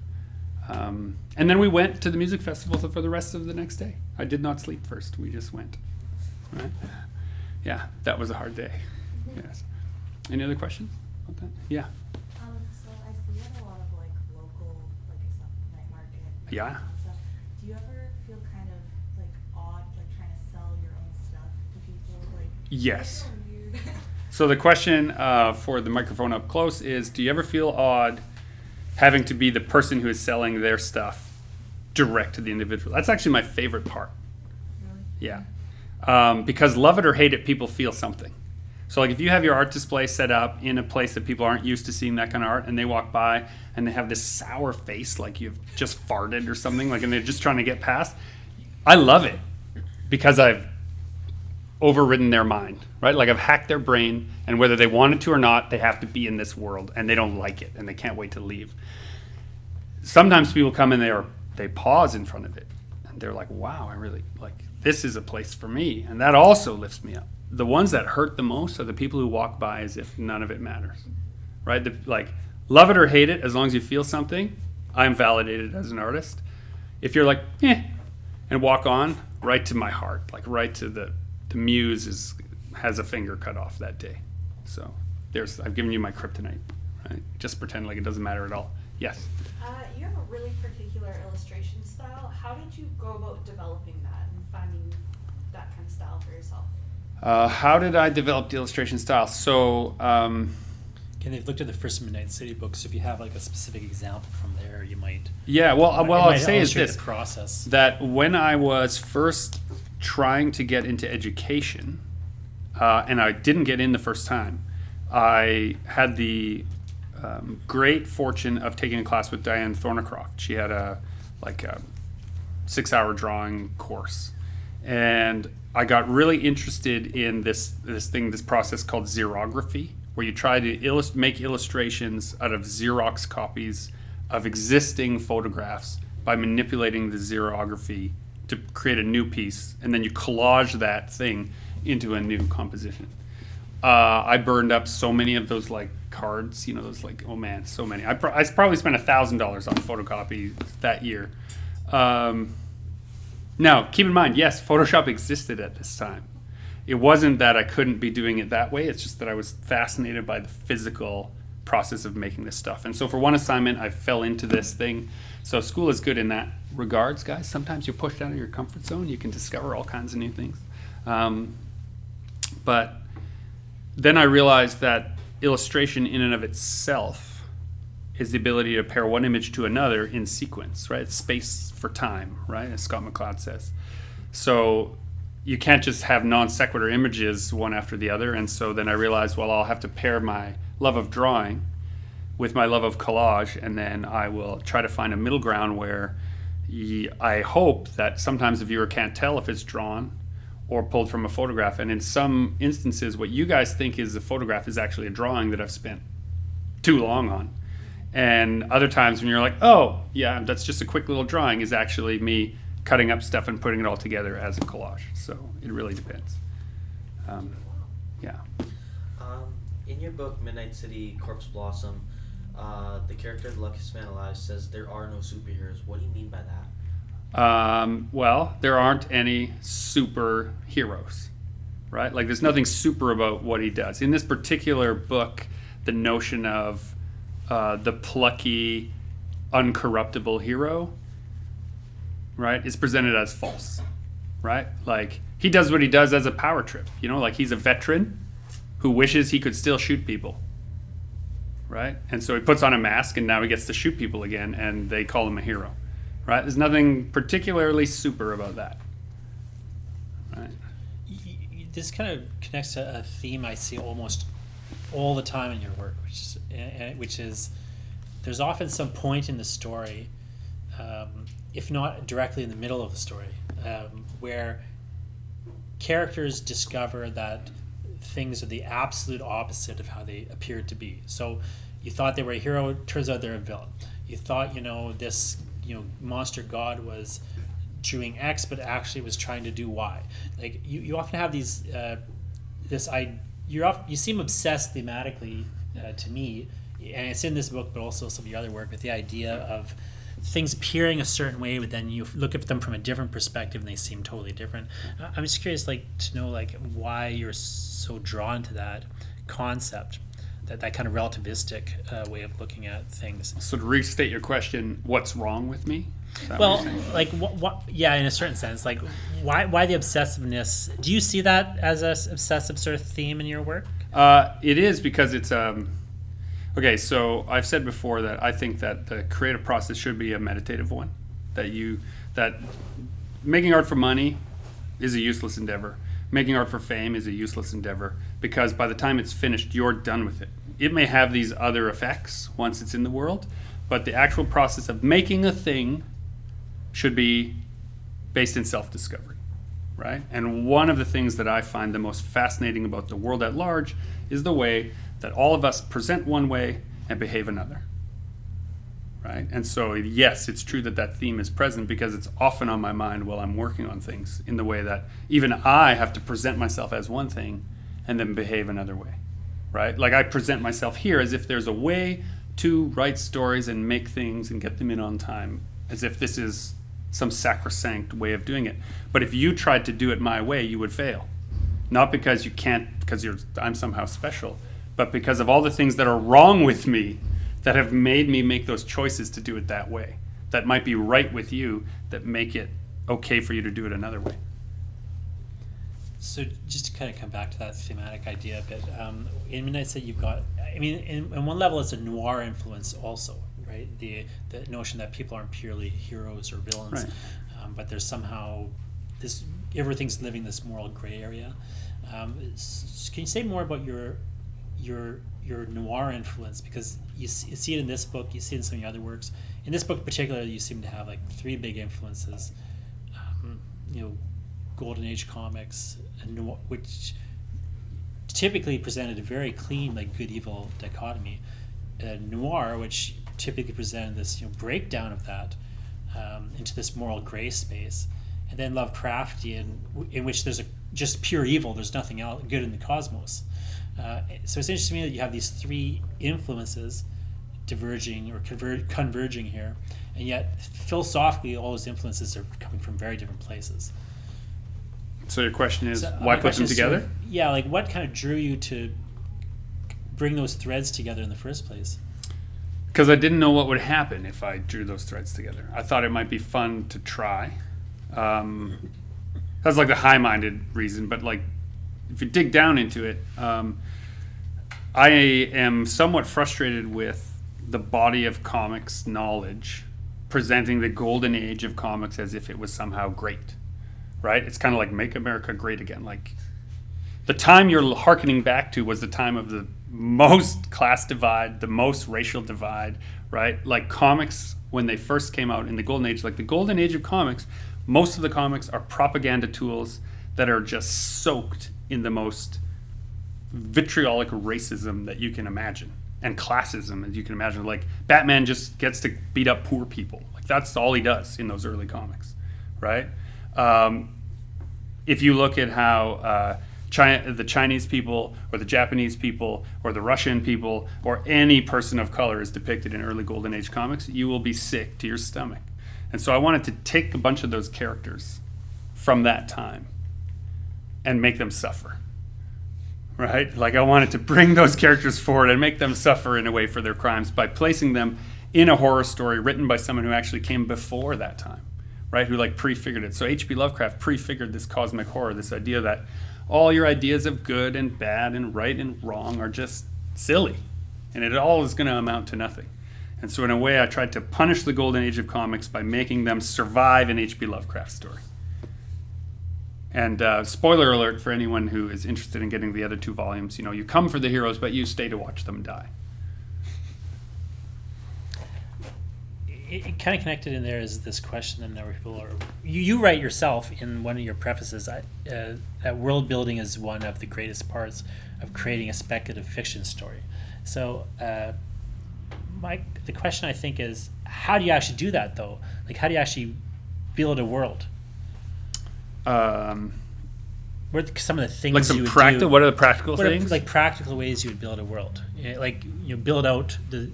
And then we went to the music festival for the rest of the next day. I did not sleep first. We just went. Right? Yeah, that was a hard day. Yes. Any other questions about that? Yeah. So I see you have a lot of local, night market. Yeah. Stuff. Do you ever feel kind of odd, trying to sell your own stuff to people? Yes. So the question for the microphone up close is: do you ever feel odd having to be the person who is selling their stuff direct to the individual? That's actually my favorite part. Really? Yeah. Because love it or hate it, people feel something. So if you have your art display set up in a place that people aren't used to seeing that kind of art, and they walk by and they have this sour face like you've just farted or something, and they're just trying to get past, I love it because I've overridden their mind, right? I've hacked their brain, and whether they wanted to or not, they have to be in this world, and they don't like it, and they can't wait to leave. Sometimes people come and they pause in front of it, and they're like, wow, I really, this is a place for me, and that also lifts me up. The ones that hurt the most are the people who walk by as if none of it matters, right? Love it or hate it, as long as you feel something, I'm validated as an artist. If you're and walk on, right to my heart, right to the muse has a finger cut off that day. So I've given you my kryptonite, right? Just pretend like it doesn't matter at all. Yes? You have a really particular illustration style. How did you go about developing that and finding that kind of style for yourself? How did I develop the illustration style? So, again, they've looked at the first Midnight City books. So if you have a specific example from there, you might. Yeah, I'll say is this: the process that when I was first trying to get into education, and I didn't get in the first time, I had the great fortune of taking a class with Diane Thornacroft. She had a 6-hour drawing course, and I got really interested in this process called xerography, where you try to make illustrations out of Xerox copies of existing photographs by manipulating the xerography to create a new piece, and then you collage that thing into a new composition. I burned up so many of those cards, oh man, so many. I probably spent $1,000 on photocopy that year. Now, keep in mind, yes, Photoshop existed at this time. It wasn't that I couldn't be doing it that way. It's just that I was fascinated by the physical process of making this stuff. And so for one assignment, I fell into this thing. So school is good in that regards, guys. Sometimes you're pushed out of your comfort zone. You can discover all kinds of new things. But then I realized that illustration in and of itself is the ability to pair one image to another in sequence, right? It's space for time, right? As Scott McCloud says. So you can't just have non sequitur images one after the other. And so then I realized, well, I'll have to pair my love of drawing with my love of collage, and then I will try to find a middle ground where I hope that sometimes the viewer can't tell if it's drawn or pulled from a photograph. And in some instances, what you guys think is a photograph is actually a drawing that I've spent too long on. And other times when you're like, oh, yeah, that's just a quick little drawing, is actually me cutting up stuff and putting it all together as a collage. So it really depends. In your book, Midnight City, Corpse Blossom, the character of the luckiest man alive says there are no superheroes. What do you mean by that? Well, there aren't any superheroes, right? Like, there's nothing super about what he does. In this particular book, the notion of the plucky, uncorruptible hero, right, is presented as false, right? Like, he does what he does as a power trip, you know? Like, he's a veteran who wishes he could still shoot people, right? And so he puts on a mask, and now he gets to shoot people again, and they call him a hero, right? There's nothing particularly super about that, right? This kind of connects to a theme I see almost all the time in your work, which is there's often some point in the story, if not directly in the middle of the story, where characters discover that things are the absolute opposite of how they appeared to be. So you thought they were a hero, turns out they're a villain. You thought, this, monster god was doing X, but actually was trying to do Y. Like, you often have these, you seem obsessed thematically to me, and it's in this book, but also some of your other work, with the idea of things appearing a certain way, but then you look at them from a different perspective and they seem totally different. I'm just curious, to know, why you're so drawn to that concept, that kind of relativistic way of looking at things. So to restate your question, what's wrong with me? Well, what, in a certain sense, why the obsessiveness? Do you see that as an obsessive sort of theme in your work? It is, because it's okay, so I've said before that I think that the creative process should be a meditative one. That making art for money is a useless endeavor. Making art for fame is a useless endeavor, because by the time it's finished, you're done with it. It may have these other effects once it's in the world, but the actual process of making a thing should be based in self-discovery, right? And one of the things that I find the most fascinating about the world at large is the way that all of us present one way and behave another, right? And so, yes, it's true that theme is present, because it's often on my mind while I'm working on things, in the way that even I have to present myself as one thing and then behave another way, right? Like, I present myself here as if there's a way to write stories and make things and get them in on time, as if this is some sacrosanct way of doing it. But if you tried to do it my way, you would fail. Not because you can't, because I'm somehow special, but because of all the things that are wrong with me that have made me make those choices to do it that way, that might be right with you, that make it okay for you to do it another way. So just to kind of come back to that thematic idea a bit, in Midnight City you've got, in one level it's a noir influence also, right? The notion that people aren't purely heroes or villains, right, but there's somehow this, everything's living this moral gray area. Can you say more about your noir influence, because you see it in this book, you see it in some of your other works. In this book in particular, you seem to have three big influences, Golden Age comics, and noir, which typically presented a very clean good evil dichotomy, noir, which typically presented this breakdown of that into this moral gray space, and then Lovecraftian, in which there's just pure evil, there's nothing else good in the cosmos. So it's interesting to me that you have these three influences diverging or converging here, and yet philosophically all those influences are coming from very different places. So your question is, why put them together? What kind of drew you to bring those threads together in the first place? Because I didn't know what would happen if I drew those threads together. I thought it might be fun to try. That's the high-minded reason, but if you dig down into it, I am somewhat frustrated with the body of comics knowledge presenting the golden age of comics as if it was somehow great, right? It's kind of like Make America Great Again. Like, the time you're hearkening back to was the time of the most class divide, the most racial divide, right? Like comics, when they first came out in the golden age, like the golden age of comics, most of the comics are propaganda tools that are just soaked in the most vitriolic racism that you can imagine, and classism as you can imagine. Like Batman just gets to beat up poor people. Like that's all he does in those early comics, right? If you look at how the Chinese people or the Japanese people or the Russian people or any person of color is depicted in early Golden Age comics, you will be sick to your stomach. And so I wanted to take a bunch of those characters from that time and make them suffer, right? Like I wanted to bring those characters forward and make them suffer in a way for their crimes by placing them in a horror story written by someone who actually came before that time, right? Who like prefigured it. So H.P. Lovecraft prefigured this cosmic horror, this idea that all your ideas of good and bad and right and wrong are just silly, and it all is going to amount to nothing. And so in a way, I tried to punish the golden age of comics by making them survive an H.P. Lovecraft story. And spoiler alert for anyone who is interested in getting the other two volumes, you know, you come for the heroes, but you stay to watch them die. It kind of connected in there is this question, and there were people you write yourself in one of your prefaces that world building is one of the greatest parts of creating a speculative fiction story. So the question I think is, how do you actually do that though? Like, how do you actually build a world? What are some of the things like you would do? What are the practical things? Like practical ways you would build a world. Like, you know, build out the...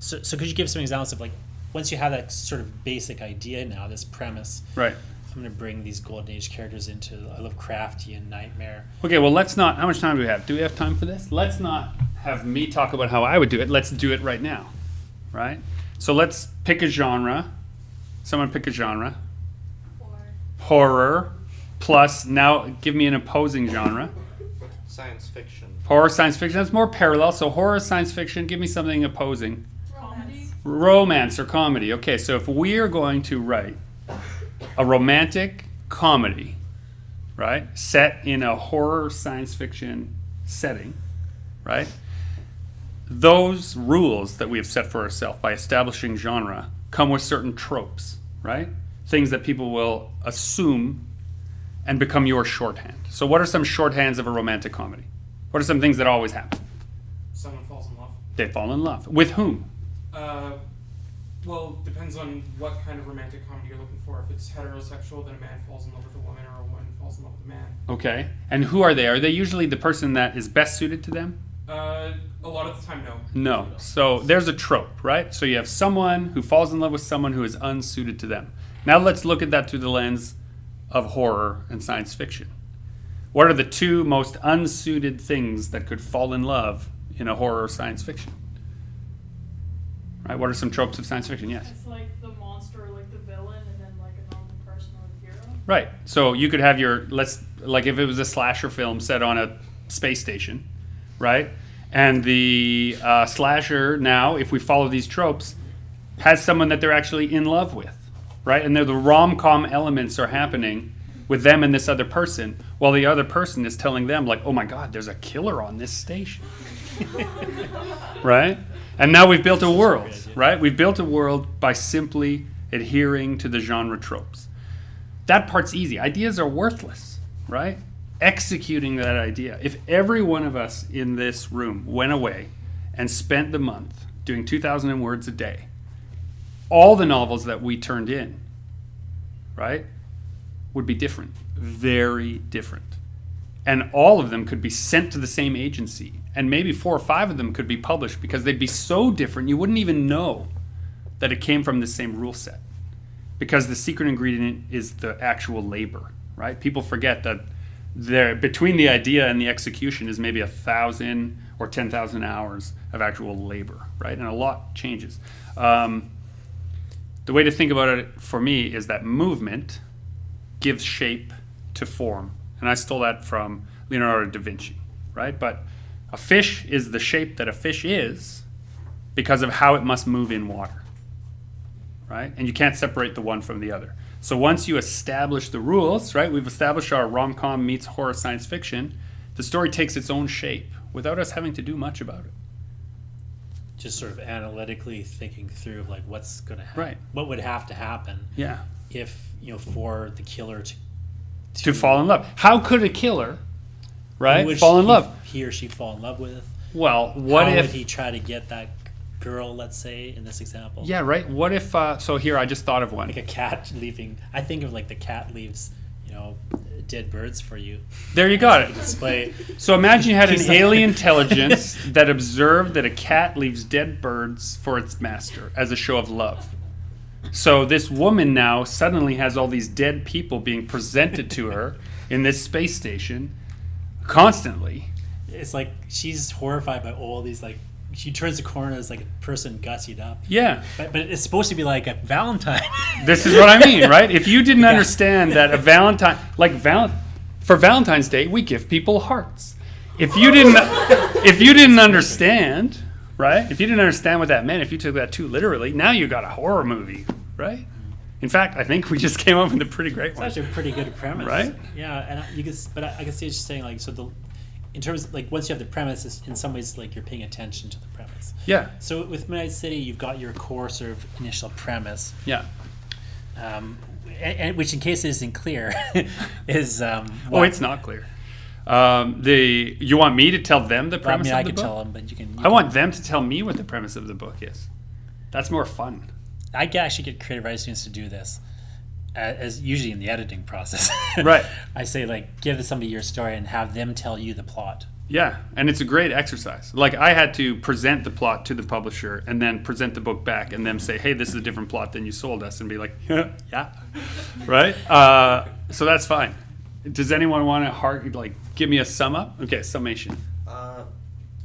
So could you give some examples of like, once you have that sort of basic idea now, this premise, right? I'm going to bring these golden age characters into a Lovecraftian nightmare. Okay, well, let's not... How much time do we have? Do we have time for this? Let's not have me talk about how I would do it. Let's do it right now, right? So let's pick a genre. Someone pick a genre. Horror. Plus, now give me an opposing genre. Science fiction. Horror, science fiction. That's more parallel. So horror, science fiction. Give me something opposing. Romance or comedy. Okay, so if we're going to write a romantic comedy, right, set in a horror science fiction setting, right, those rules that we have set for ourselves by establishing genre come with certain tropes, right? Things that people will assume and become your shorthand. So what are some shorthands of a romantic comedy? What are some things that always happen? Someone falls in love. They fall in love. With whom? Well, depends on what kind of romantic comedy you're looking for. If it's heterosexual, then a man falls in love with a woman, or a woman falls in love with a man. Okay. And who are they? Are they usually the person that is best suited to them? A lot of the time, no. No. So there's a trope, right? So you have someone who falls in love with someone who is unsuited to them. Now let's look at that through the lens of horror and science fiction. What are the two most unsuited things that could fall in love in a horror or science fiction? Right, what are some tropes of science fiction? Yes. It's like the monster, like the villain, and then like a normal person or the hero. Right. So you could have if it was a slasher film set on a space station, right? And the slasher now, if we follow these tropes, has someone that they're actually in love with, right? And the rom-com elements are happening with them and this other person, while the other person is telling them like, oh my God, there's a killer on this station, right? And now we've built a world, right? We've built a world by simply adhering to the genre tropes. That part's easy. Ideas are worthless, right? Executing that idea. If every one of us in this room went away and spent the month doing 2,000 words a day, all the novels that we turned in, right, would be different, very different. And all of them could be sent to the same agency. And maybe 4 or 5 of them could be published because they'd be so different you wouldn't even know that it came from the same rule set, because the secret ingredient is the actual labor, right? People forget that between the idea and the execution is maybe 1,000 or 10,000 hours of actual labor, right? And a lot changes. The way to think about it for me is that movement gives shape to form. And I stole that from Leonardo da Vinci, right? But a fish is the shape that a fish is because of how it must move in water, right? And you can't separate the one from the other. So once you establish the rules, right, we've established our rom-com meets horror science fiction, the story takes its own shape without us having to do much about it. Just sort of analytically thinking through like what's going to happen, right. What would have to happen, yeah, if, you know, for the killer to fall in love. How could a killer, right, fall in love? He or she fall in love with. Well, what if he try to get that girl, let's say, in this example? Yeah, right. What if, so here I just thought of one. Like a cat leaving. I think of like the cat leaves, you know, dead birds for you. There you got it. Display. So imagine you had an alien intelligence that observed that a cat leaves dead birds for its master as a show of love. So this woman now suddenly has all these dead people being presented to her in this space station constantly. It's like she's horrified by all these, like, she turns the corner as like a person gussied up. Yeah. But it's supposed to be like a Valentine. This is what I mean, right? If you didn't understand that a Valentine, like for Valentine's Day, we give people hearts. If you didn't understand, right? If you didn't understand what that meant, if you took that too literally, now you got a horror movie, right? In fact, I think we just came up with a pretty great one. It's actually a pretty good premise. Right? Yeah, and you can, but I can see what you're saying, like, so the, in terms of, like, once you have the premise, it's in some ways, like, you're paying attention to the premise. Yeah. So with Midnight City, you've got your core sort of initial premise. Yeah. And which, in case it isn't clear, is... oh, it's not clear. You want me to tell them the premise of the book? I mean, I can tell them, but you can... I want them to tell me what the premise of the book is. That's more fun. I actually get creative writing students to do this. As usually in the editing process. Right. I say, like, give somebody your story and have them tell you the plot. Yeah, and it's a great exercise. Like, I had to present the plot to the publisher and then present the book back and them say, hey, this is a different plot than you sold us, and be like, yeah. Right? So that's fine. Does anyone want to give me a sum up? Okay, summation.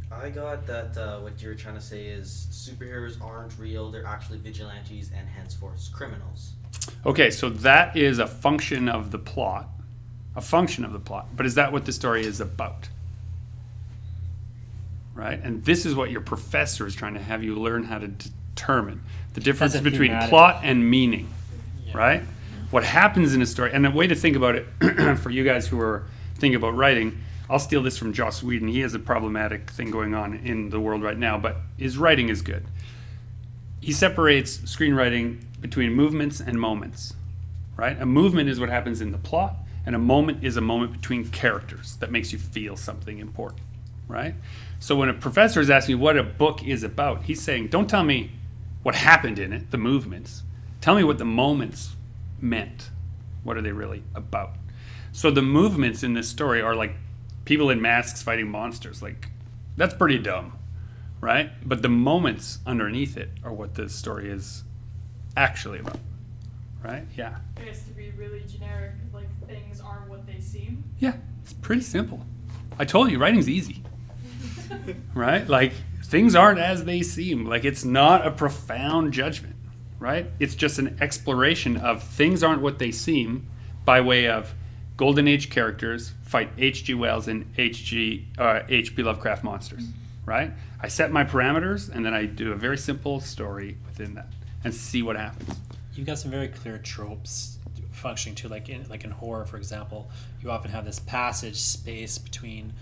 I got that what you were trying to say is superheroes aren't real. They're actually vigilantes and henceforth criminals. Okay, so that is a function of the plot. A function of the plot. But is that what the story is about? Right? And this is what your professor is trying to have you learn how to determine. The difference between plot and meaning. Yeah. Right? What happens in a story. And a way to think about it for you guys who are thinking about writing, I'll steal this from Joss Whedon. He has a problematic thing going on in the world right now, but his writing is good. He separates screenwriting between movements and moments, right? A movement is what happens in the plot, and a moment is a moment between characters that makes you feel something important, right? So when a professor is asking me what a book is about, he's saying, don't tell me what happened in it, the movements. Tell me what the moments meant. What are they really about? So the movements in this story are like people in masks fighting monsters. Like, that's pretty dumb, right? But the moments underneath it are what the story is actually about, right? Yeah. I guess to be really generic, like, things aren't what they seem. Yeah, it's pretty simple. I told you, writing's easy, right? Like, things aren't as they seem. Like, it's not a profound judgment, right? It's just an exploration of things aren't what they seem by way of Golden Age characters fight H.G. Wells and H.P. Lovecraft monsters, right? I set my parameters, and then I do a very simple story within that and see what happens. You've got some very clear tropes functioning too, like in horror, for example. You often have this passage space between,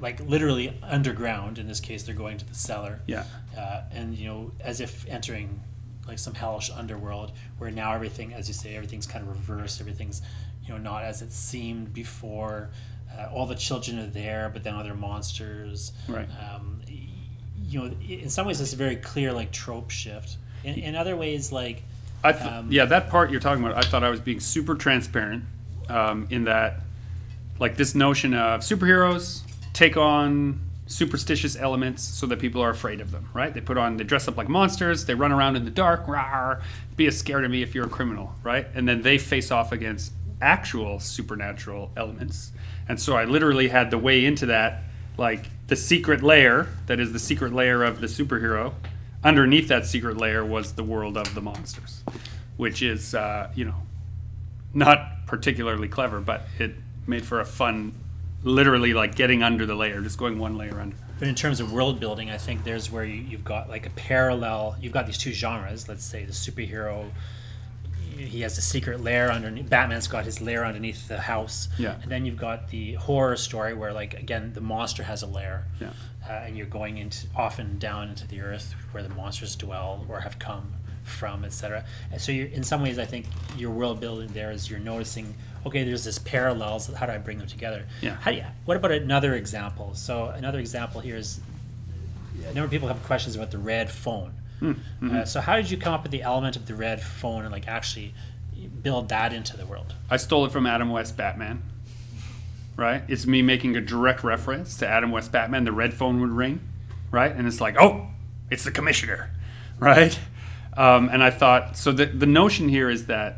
like, literally underground. In this case, they're going to the cellar. Yeah. And, you know, as if entering, like, some hellish underworld, where now everything, as you say, everything's kind of reversed. Everything's, you know, not as it seemed before. All the children are there, but then other monsters. Right. You know, in some ways, it's a very clear, like, trope shift. In other ways, like... that part you're talking about, I thought I was being super transparent in that, like, this notion of superheroes take on superstitious elements so that people are afraid of them, right? They dress up like monsters, they run around in the dark, rawr, be as scared of me if you're a criminal, right? And then they face off against actual supernatural elements. And so I literally had the way into that, like, the secret layer, that is the secret layer of the superhero. Underneath that secret layer was the world of the monsters, which is, you know, not particularly clever, but it made for a fun, literally, like, getting under the layer, just going one layer under. But in terms of world building, I think there's where you've got, like, a parallel. You've got these two genres, let's say, the superhero he has a secret lair underneath. Batman's got his lair underneath the house. Yeah. And then you've got the horror story where, like, again, the monster has a lair. Yeah. And you're going into often down into the earth where the monsters dwell or have come from, etc. And so, in some ways, I think your world building there is you're noticing, okay, there's this parallels. How do I bring them together? Yeah. What about another example? So another example here is a number of people have questions about the red phone. Mm-hmm. So how did you come up with the element of the red phone and like actually build that into the world? I stole it from Adam West Batman, right? It's me making a direct reference to Adam West Batman. The red phone would ring, right? And it's like, oh, it's the commissioner, right? And I thought, so the notion here is that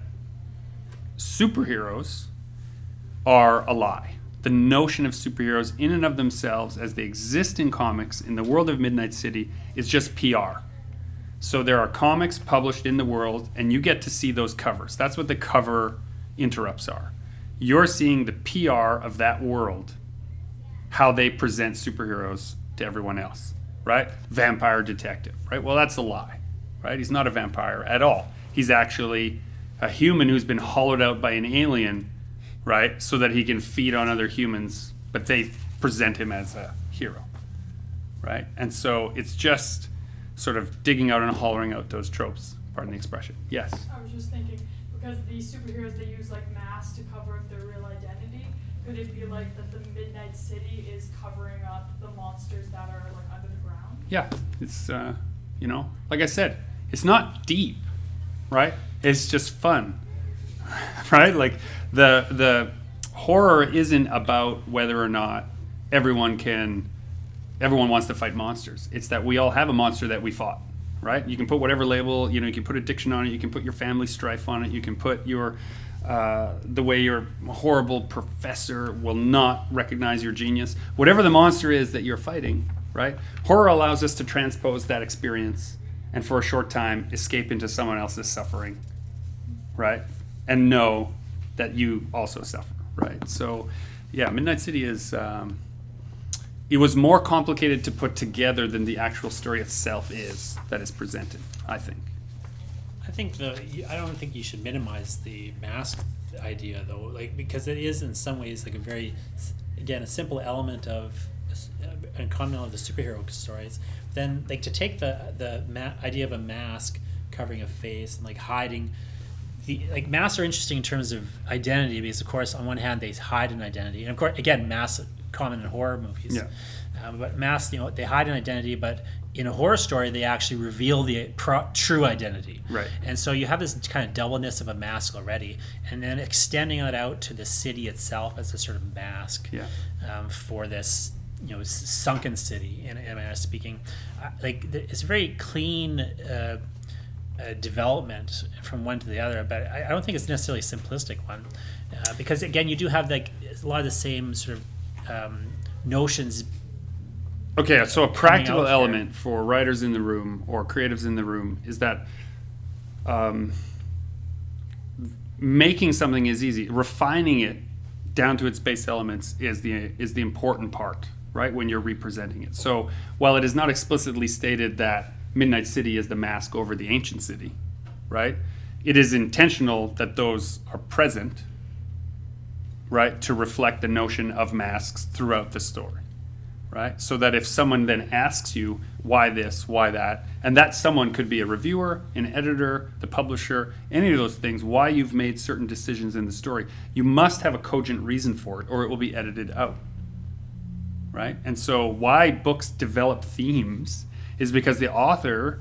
superheroes are a lie. The notion of superheroes in and of themselves as they exist in comics in the world of Midnight City is just PR. So there are comics published in the world, and you get to see those covers. That's what the cover interrupts are. You're seeing the PR of that world, how they present superheroes to everyone else, right? Vampire detective, right? Well, that's a lie, right? He's not a vampire at all. He's actually a human who's been hollowed out by an alien, right? So that he can feed on other humans, but they present him as a hero, right? And so it's just sort of digging out and hollowing out those tropes. Pardon the expression. Yes? I was just thinking, because the superheroes, they use like masks to cover up their real identity. Could it be like that the Midnight City is covering up the monsters that are like under the ground? Yeah. It's, you know, like I said, it's not deep, right? It's just fun, right? Like the horror isn't about whether or not everyone wants to fight monsters. It's that we all have a monster that we fought, right? You can put whatever label, you know, you can put addiction on it, you can put your family strife on it, you can put your, the way your horrible professor will not recognize your genius. Whatever the monster is that you're fighting, right? Horror allows us to transpose that experience and for a short time escape into someone else's suffering, right? And know that you also suffer, right? So, yeah, Midnight City is... It was more complicated to put together than the actual story itself is that is presented, I think. I don't think you should minimize the mask idea though, like because it is in some ways like a very, again, a simple element of a common element of the superhero stories. Then like to take the idea of a mask covering a face and like hiding. Like masks are interesting in terms of identity because of course on one hand they hide an identity and of course again masks common in horror movies. Yeah. But masks, you know, they hide an identity, but in a horror story, they actually reveal the true identity. Right. And so you have this kind of doubleness of a mask already, and then extending it out to the city itself as a sort of mask for this, you know, sunken city, in a manner of speaking. It's a very clean development from one to the other, but I don't think it's necessarily a simplistic one, because, again, you do have like a lot of the same sort of notions. Okay, so a practical element for writers in the room or creatives in the room is that making something is easy. Refining it down to its base elements is the important part, right? When you're representing it. So while it is not explicitly stated that Midnight City is the mask over the ancient city, right? It is intentional that those are present, right, to reflect the notion of masks throughout the story, right? So that if someone then asks you why this, why that, and that someone could be a reviewer, an editor, the publisher, any of those things, why you've made certain decisions in the story, you must have a cogent reason for it or it will be edited out, right? And so why books develop themes is because the author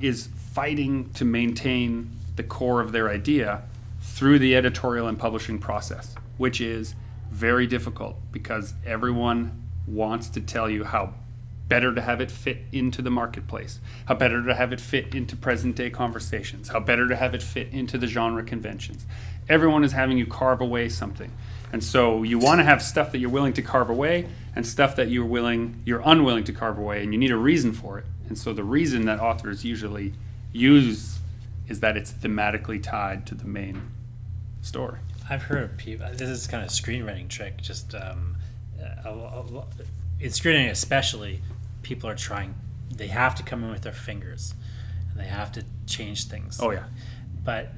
is fighting to maintain the core of their idea through the editorial and publishing process, which is very difficult because everyone wants to tell you how better to have it fit into the marketplace, how better to have it fit into present day conversations, how better to have it fit into the genre conventions. Everyone is having you carve away something. And so you want to have stuff that you're willing to carve away and stuff that you're unwilling to carve away, and you need a reason for it. And so the reason that authors usually use is that it's thematically tied to the main story. I've heard of people, this is kind of a screenwriting trick, just in screenwriting especially, people are trying, they have to come in with their fingers and they have to change things. Oh yeah. But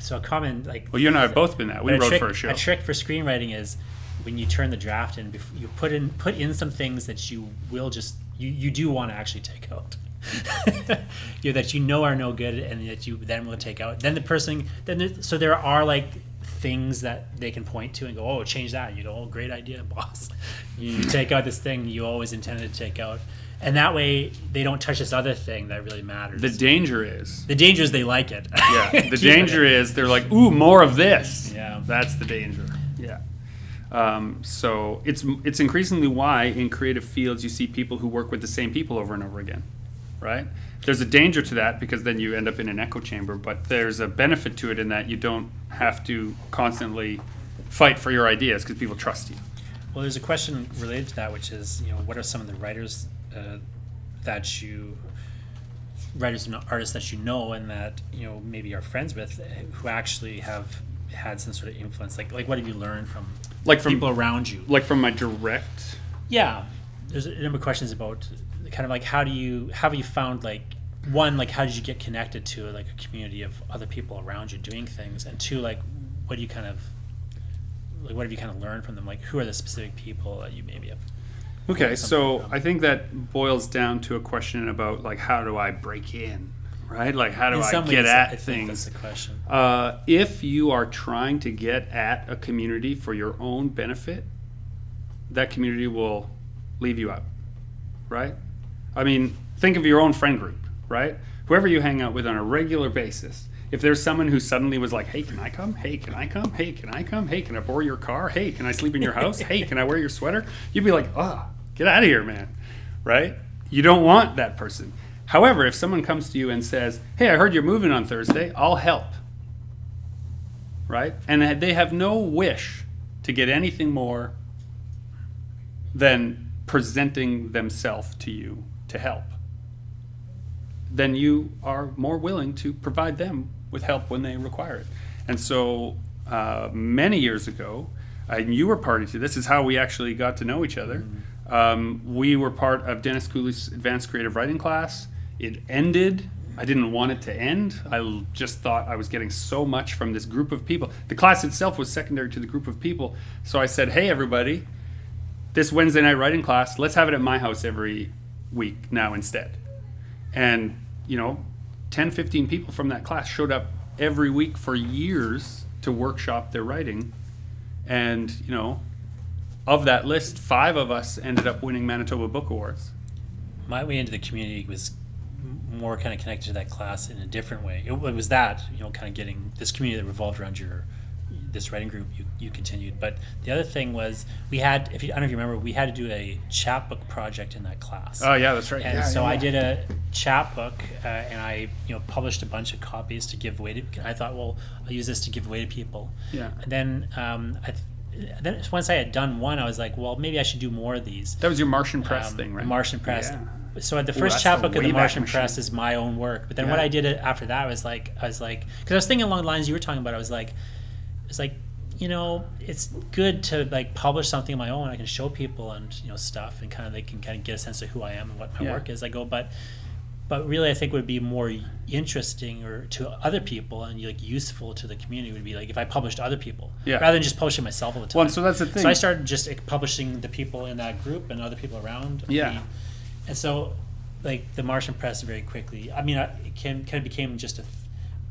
so a common like. Well, you and I have both been that. We wrote for a show. A trick for screenwriting is when you turn the draft in, you put in some things that you will just you do want to actually take out. That you know are no good and that you then will take out. Then the person so there are like things that they can point to and go, oh, change that. You go, oh, great idea, boss. You take out this thing you always intended to take out. And that way, they don't touch this other thing that really matters. The danger is they like it. Yeah. The danger is they're like, ooh, more of this. Yeah. That's the danger. Yeah. So it's increasingly why in creative fields you see people who work with the same people over and over again, right? There's a danger to that because then you end up in an echo chamber. But there's a benefit to it in that you don't have to constantly fight for your ideas because people trust you. Well, there's a question related to that, which is, what are some of the writers and artists that you know and that maybe are friends with who actually have had some sort of influence? Like what have you learned from people around you? Like from my direct. Yeah, there's a number of questions about kind of like how have you found like how did you get connected to like a community of other people around you doing things, and two, like what have you kind of learned from them? Like who are the specific people that you maybe have? Okay, so I think that boils down to a question about like how do I break in, right? Like how do I get at things? That's the question. If you are trying to get at a community for your own benefit, that community will leave you out, right? I mean, think of your own friend group, right? Whoever you hang out with on a regular basis. If there's someone who suddenly was like, hey, can I come? Hey, can I come? Hey, can I come? Hey, can I borrow your car? Hey, can I sleep in your house? Hey, can I wear your sweater? You'd be like, ah. Get out of here, man, right? You don't want that person. However, if someone comes to you and says, hey, I heard you're moving on Thursday, I'll help, right? And they have no wish to get anything more than presenting themselves to you to help. Then you are more willing to provide them with help when they require it. And so many years ago, and you were party to this, is how we actually got to know each other. Mm-hmm. We were part of Dennis Cooley's advanced creative writing class. It ended. I didn't want it to end. I just thought I was getting so much from this group of people. The class itself was secondary to the group of people. So I said, hey, everybody, this Wednesday night writing class, let's have it at my house every week now instead. And, 10, 15 people from that class showed up every week for years to workshop their writing. And, of that list, 5 of us ended up winning Manitoba Book Awards. My way into the community was more kind of connected to that class in a different way. It was that, kind of getting this community that revolved around this writing group you continued. But the other thing was we had, I don't know if you remember, we had to do a chapbook project in that class. Oh, yeah, that's right. And I did a chapbook and I published a bunch of copies to give away to, I thought, well, I'll use this to give away to people. Yeah. And then then once I had done one, I was like, well, maybe I should do more of these. That was your Martian Press thing, right? Martian Press. Yeah. So the first chapbook of the Martian Press is my own work. But then what I did after that was like, because I was thinking along the lines you were talking about, I was like, it's good to like publish something of my own. I can show people and, stuff and kind of, they can kind of get a sense of who I am and what my work is. I go, but really I think would be more interesting or to other people and like useful to the community would be like if I published other people rather than just publishing myself all the time. Well, so that's the thing. So I started just publishing the people in that group and other people around me. And so like the Martian Press very quickly, it kind of became just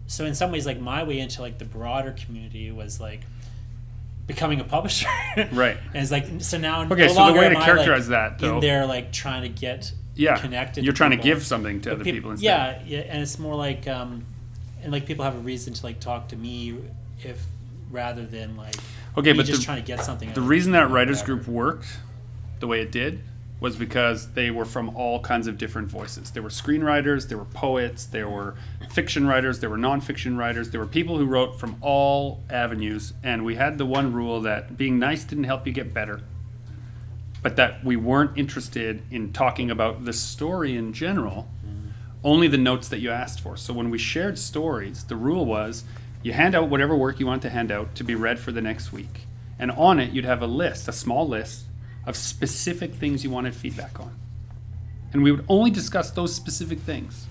so in some ways like my way into like the broader community was like becoming a publisher. Right. And it's like, so now okay, no so the way to characterize like, that though. In there like trying to get connected. You're trying to give something to other people instead. Yeah, and it's more like, and like people have a reason to like talk to me, if rather than like trying to get something. The reason that writers group worked the way it did was because they were from all kinds of different voices. There were screenwriters, there were poets, there were fiction writers, there were nonfiction writers, there were people who wrote from all avenues, and we had the one rule that being nice didn't help you get better. But that we weren't interested in talking about the story in general, only the notes that you asked for. So when we shared stories, the rule was you hand out whatever work you want to hand out to be read for the next week. And on it, you'd have a list, a small list, of specific things you wanted feedback on. And we would only discuss those specific things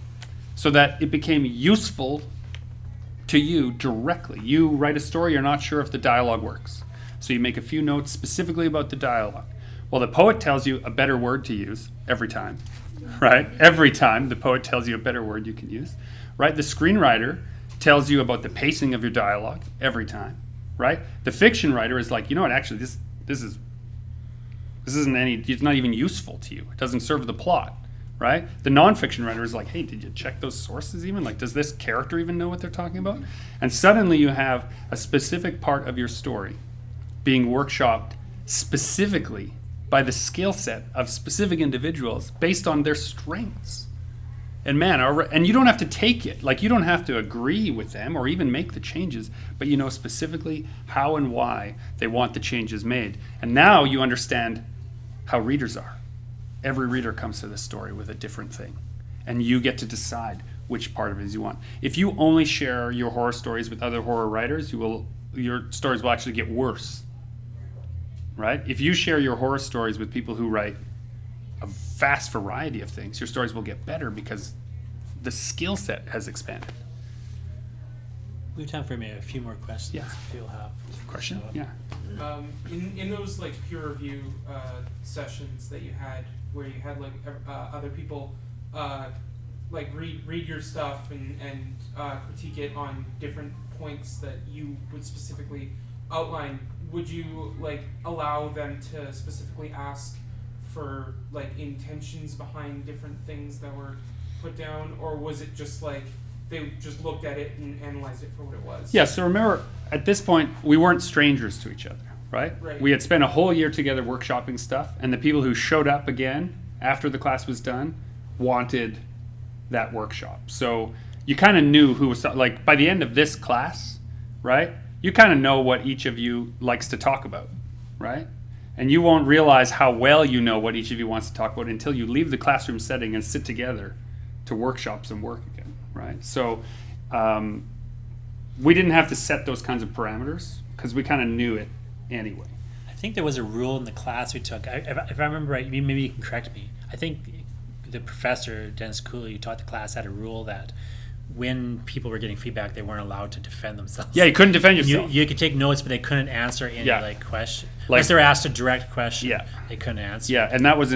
so that it became useful to you directly. You write a story, you're not sure if the dialogue works. So you make a few notes specifically about the dialogue. Well, the poet tells you a better word to use every time, right? Every time the poet tells you a better word you can use, right? The screenwriter tells you about the pacing of your dialogue every time, right? The fiction writer is like, you know what, actually, it's not even useful to you. It doesn't serve the plot, right? The nonfiction writer is like, hey, did you check those sources even? Like, does this character even know what they're talking about? And suddenly you have a specific part of your story being workshopped specifically by the skill set of specific individuals based on their strengths. And man, and you don't have to take it. Like, you don't have to agree with them or even make the changes, but you know specifically how and why they want the changes made. And now you understand how readers are. Every reader comes to this story with a different thing, and you get to decide which part of it you want. If you only share your horror stories with other horror writers, your stories will actually get worse, right? If you share your horror stories with people who write a vast variety of things, your stories will get better because the skill set has expanded. We have time for maybe a few more questions. Yeah. If you'll have question? Yeah. In those like peer review sessions that you had, where you had like other people like read your stuff and critique it on different points that you would specifically outline, would you like allow them to specifically ask for like intentions behind different things that were put down, or was it just like they just looked at it and analyzed it for what it was? Yeah, so remember, at this point, we weren't strangers to each other, right? We had spent a whole year together workshopping stuff, and the people who showed up again after the class was done wanted that workshop. So you kind of knew who was, like, by the end of this class, right, you kind of know what each of you likes to talk about, right? And you won't realize how well you know what each of you wants to talk about until you leave the classroom setting and sit together to workshop some work again, right? So we didn't have to set those kinds of parameters because we kind of knew it anyway. I think there was a rule in the class we took. If I remember right, maybe you can correct me. I think the professor, Dennis Cooley, who taught the class, had a rule that when people were getting feedback, they weren't allowed to defend themselves. Yeah, you couldn't defend yourself. You could take notes, but they couldn't answer any like question. Unless they were asked a direct question, they couldn't answer. Yeah, and that was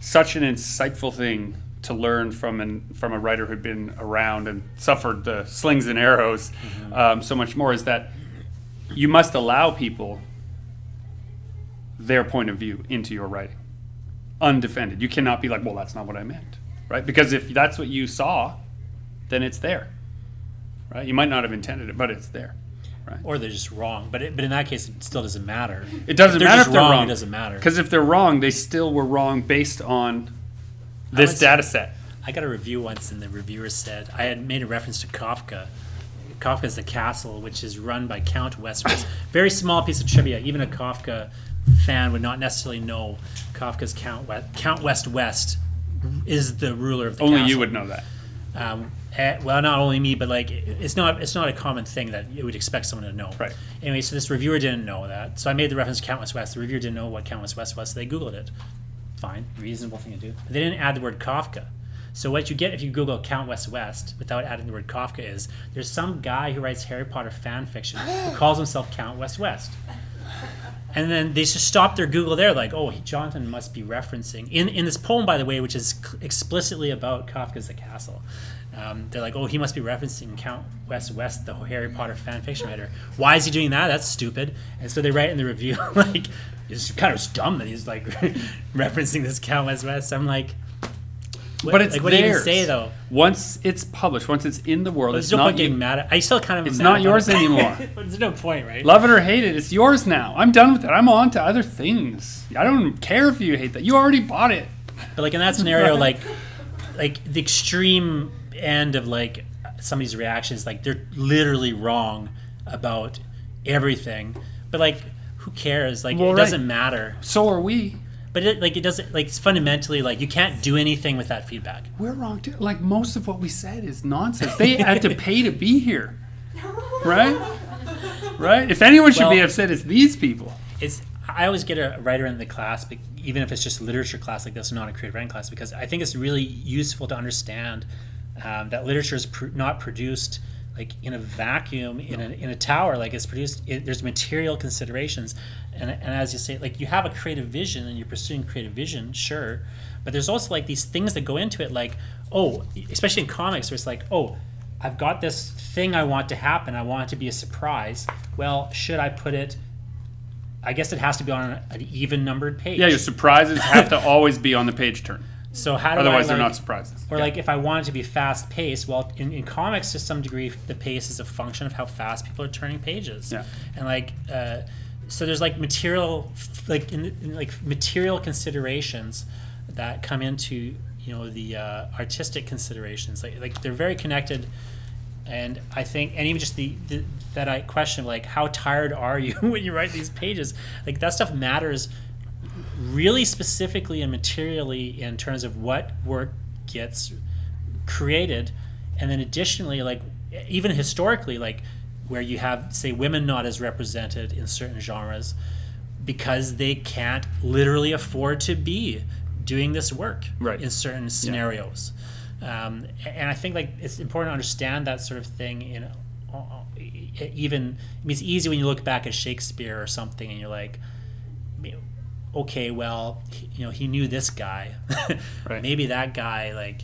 such an insightful thing to learn from a writer who'd been around and suffered the slings and arrows so much more, is that you must allow people their point of view into your writing, undefended. You cannot be like, well, that's not what I meant. Right? Because if that's what you saw, then it's there, right? You might not have intended it, but it's there, right? Or they're just wrong. But in that case, it still doesn't matter. It doesn't matter if they're wrong. It doesn't matter. Because if they're wrong, they still were wrong based on this data set. I got a review once, and the reviewer said, I had made a reference to Kafka. Kafka's The Castle, which is run by Count West West. Very small piece of trivia. Even a Kafka fan would not necessarily know Kafka's Count West West is the ruler of the castle. Only you would know that. Well, not only me, but like it's not a common thing that you would expect someone to know. Right. Anyway, so this reviewer didn't know that. So I made the reference to Count West West. The reviewer didn't know what Count West West was, so they Googled it. Fine, reasonable thing to do. But they didn't add the word Kafka. So what you get if you Google Count West West without adding the word Kafka is there's some guy who writes Harry Potter fan fiction who calls himself Count West West. And then they just stopped their Google there, like, oh, Jonathan must be referencing. In this poem, by the way, which is explicitly about Kafka's The Castle, they're like, oh, he must be referencing Count West West, the Harry Potter fan fiction writer. Why is he doing that? That's stupid. And so they write in the review, like, it's kind of dumb that he's, like, referencing this Count West West. I'm like, but it's like, what do you even say, though? Once it's published, once it's in the world, it's not getting mad at. I still kind of. It's not yours anymore. There's no point, right? Love it or hate it, it's yours now. I'm done with it. I'm on to other things. I don't care if you hate that. You already bought it. But like in that scenario, like the extreme end of like somebody's reactions, like they're literally wrong about everything. But like, who cares? Like it doesn't matter. So are we. But it doesn't, like, fundamentally, like, you can't do anything with that feedback. We're wrong, too. Like, most of what we said is nonsense. They had to pay to be here, right? Right? If anyone should be upset, it's these people. I always get a writer in the class, even if it's just a literature class like this, not a creative writing class, because I think it's really useful to understand that literature is not produced like in a vacuum in a tower. Like it's produced, there's material considerations, and as you say, like you have a creative vision and you're pursuing creative vision, sure, but there's also like these things that go into it, like, oh, especially in comics, where it's like, oh, I've got this thing I want to happen, I want it to be a surprise. Well, should I put it? I guess it has to be on an even numbered page. Yeah, your surprises have to always be on the page turn. So how do otherwise, they're not surprises. Or like if I want it to be fast paced, well, in comics to some degree, the pace is a function of how fast people are turning pages. Yeah. And like, so there's like material, like in like material considerations that come into, you know, the artistic considerations. Like they're very connected. And I think, and even just the that I question, like, how tired are you when you write these pages? Like that stuff matters really specifically and materially in terms of what work gets created. And then additionally, like even historically, like where you have, say, women not as represented in certain genres because they can't literally afford to be doing this work in certain scenarios. And I think like it's important to understand that sort of thing, you know, even, I mean, it's easy when you look back at Shakespeare or something and you're like, okay, well, you know, he knew this guy. Right. Maybe that guy like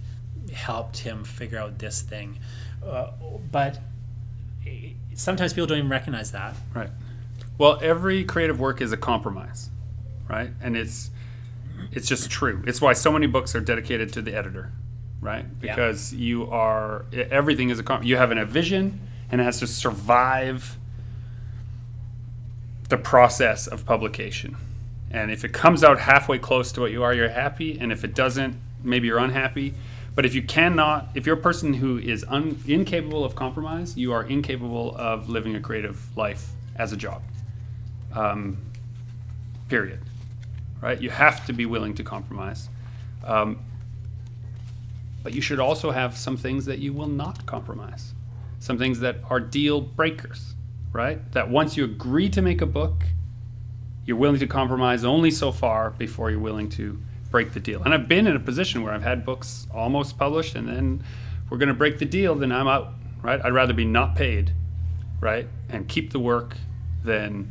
helped him figure out this thing. But sometimes people don't even recognize that. Right. Well, every creative work is a compromise, right? And it's just true. It's why so many books are dedicated to the editor, right? Because you are, everything is a compromise. You have a vision and it has to survive the process of publication. And if it comes out halfway close to what you are, you're happy. And if it doesn't, maybe you're unhappy. But if you cannot, if you're a person who is incapable of compromise, you are incapable of living a creative life as a job. Period. Right? You have to be willing to compromise. But you should also have some things that you will not compromise. Some things that are deal breakers, right? That once you agree to make a book, you're willing to compromise only so far before you're willing to break the deal. And I've been in a position where I've had books almost published and then we're going to break the deal, then I'm out, right? I'd rather be not paid, right? And keep the work than,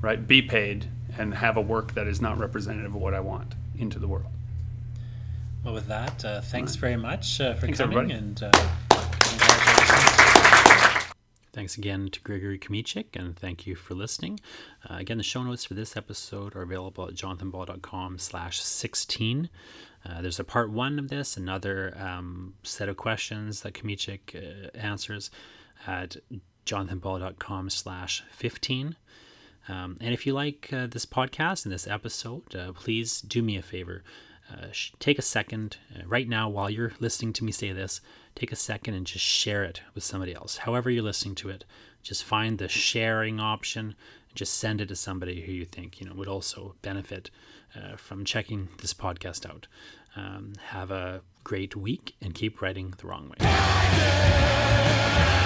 right, be paid and have a work that is not representative of what I want into the world. Well, with that, thanks very much for coming. Everybody. And thanks again to Gregory Kamichik, and thank you for listening. Again, the show notes for this episode are available at jonathanball.com/16. There's a part one of this, another set of questions that Kamichik answers at jonathanball.com/15. And if you like this podcast and this episode, please do me a favor. Take a second right now while you're listening to me say this. Take a second and just share it with somebody else. However you're listening to it, just find the sharing option and just send it to somebody who you think, you know, would also benefit from checking this podcast out. Have a great week and keep writing the wrong way.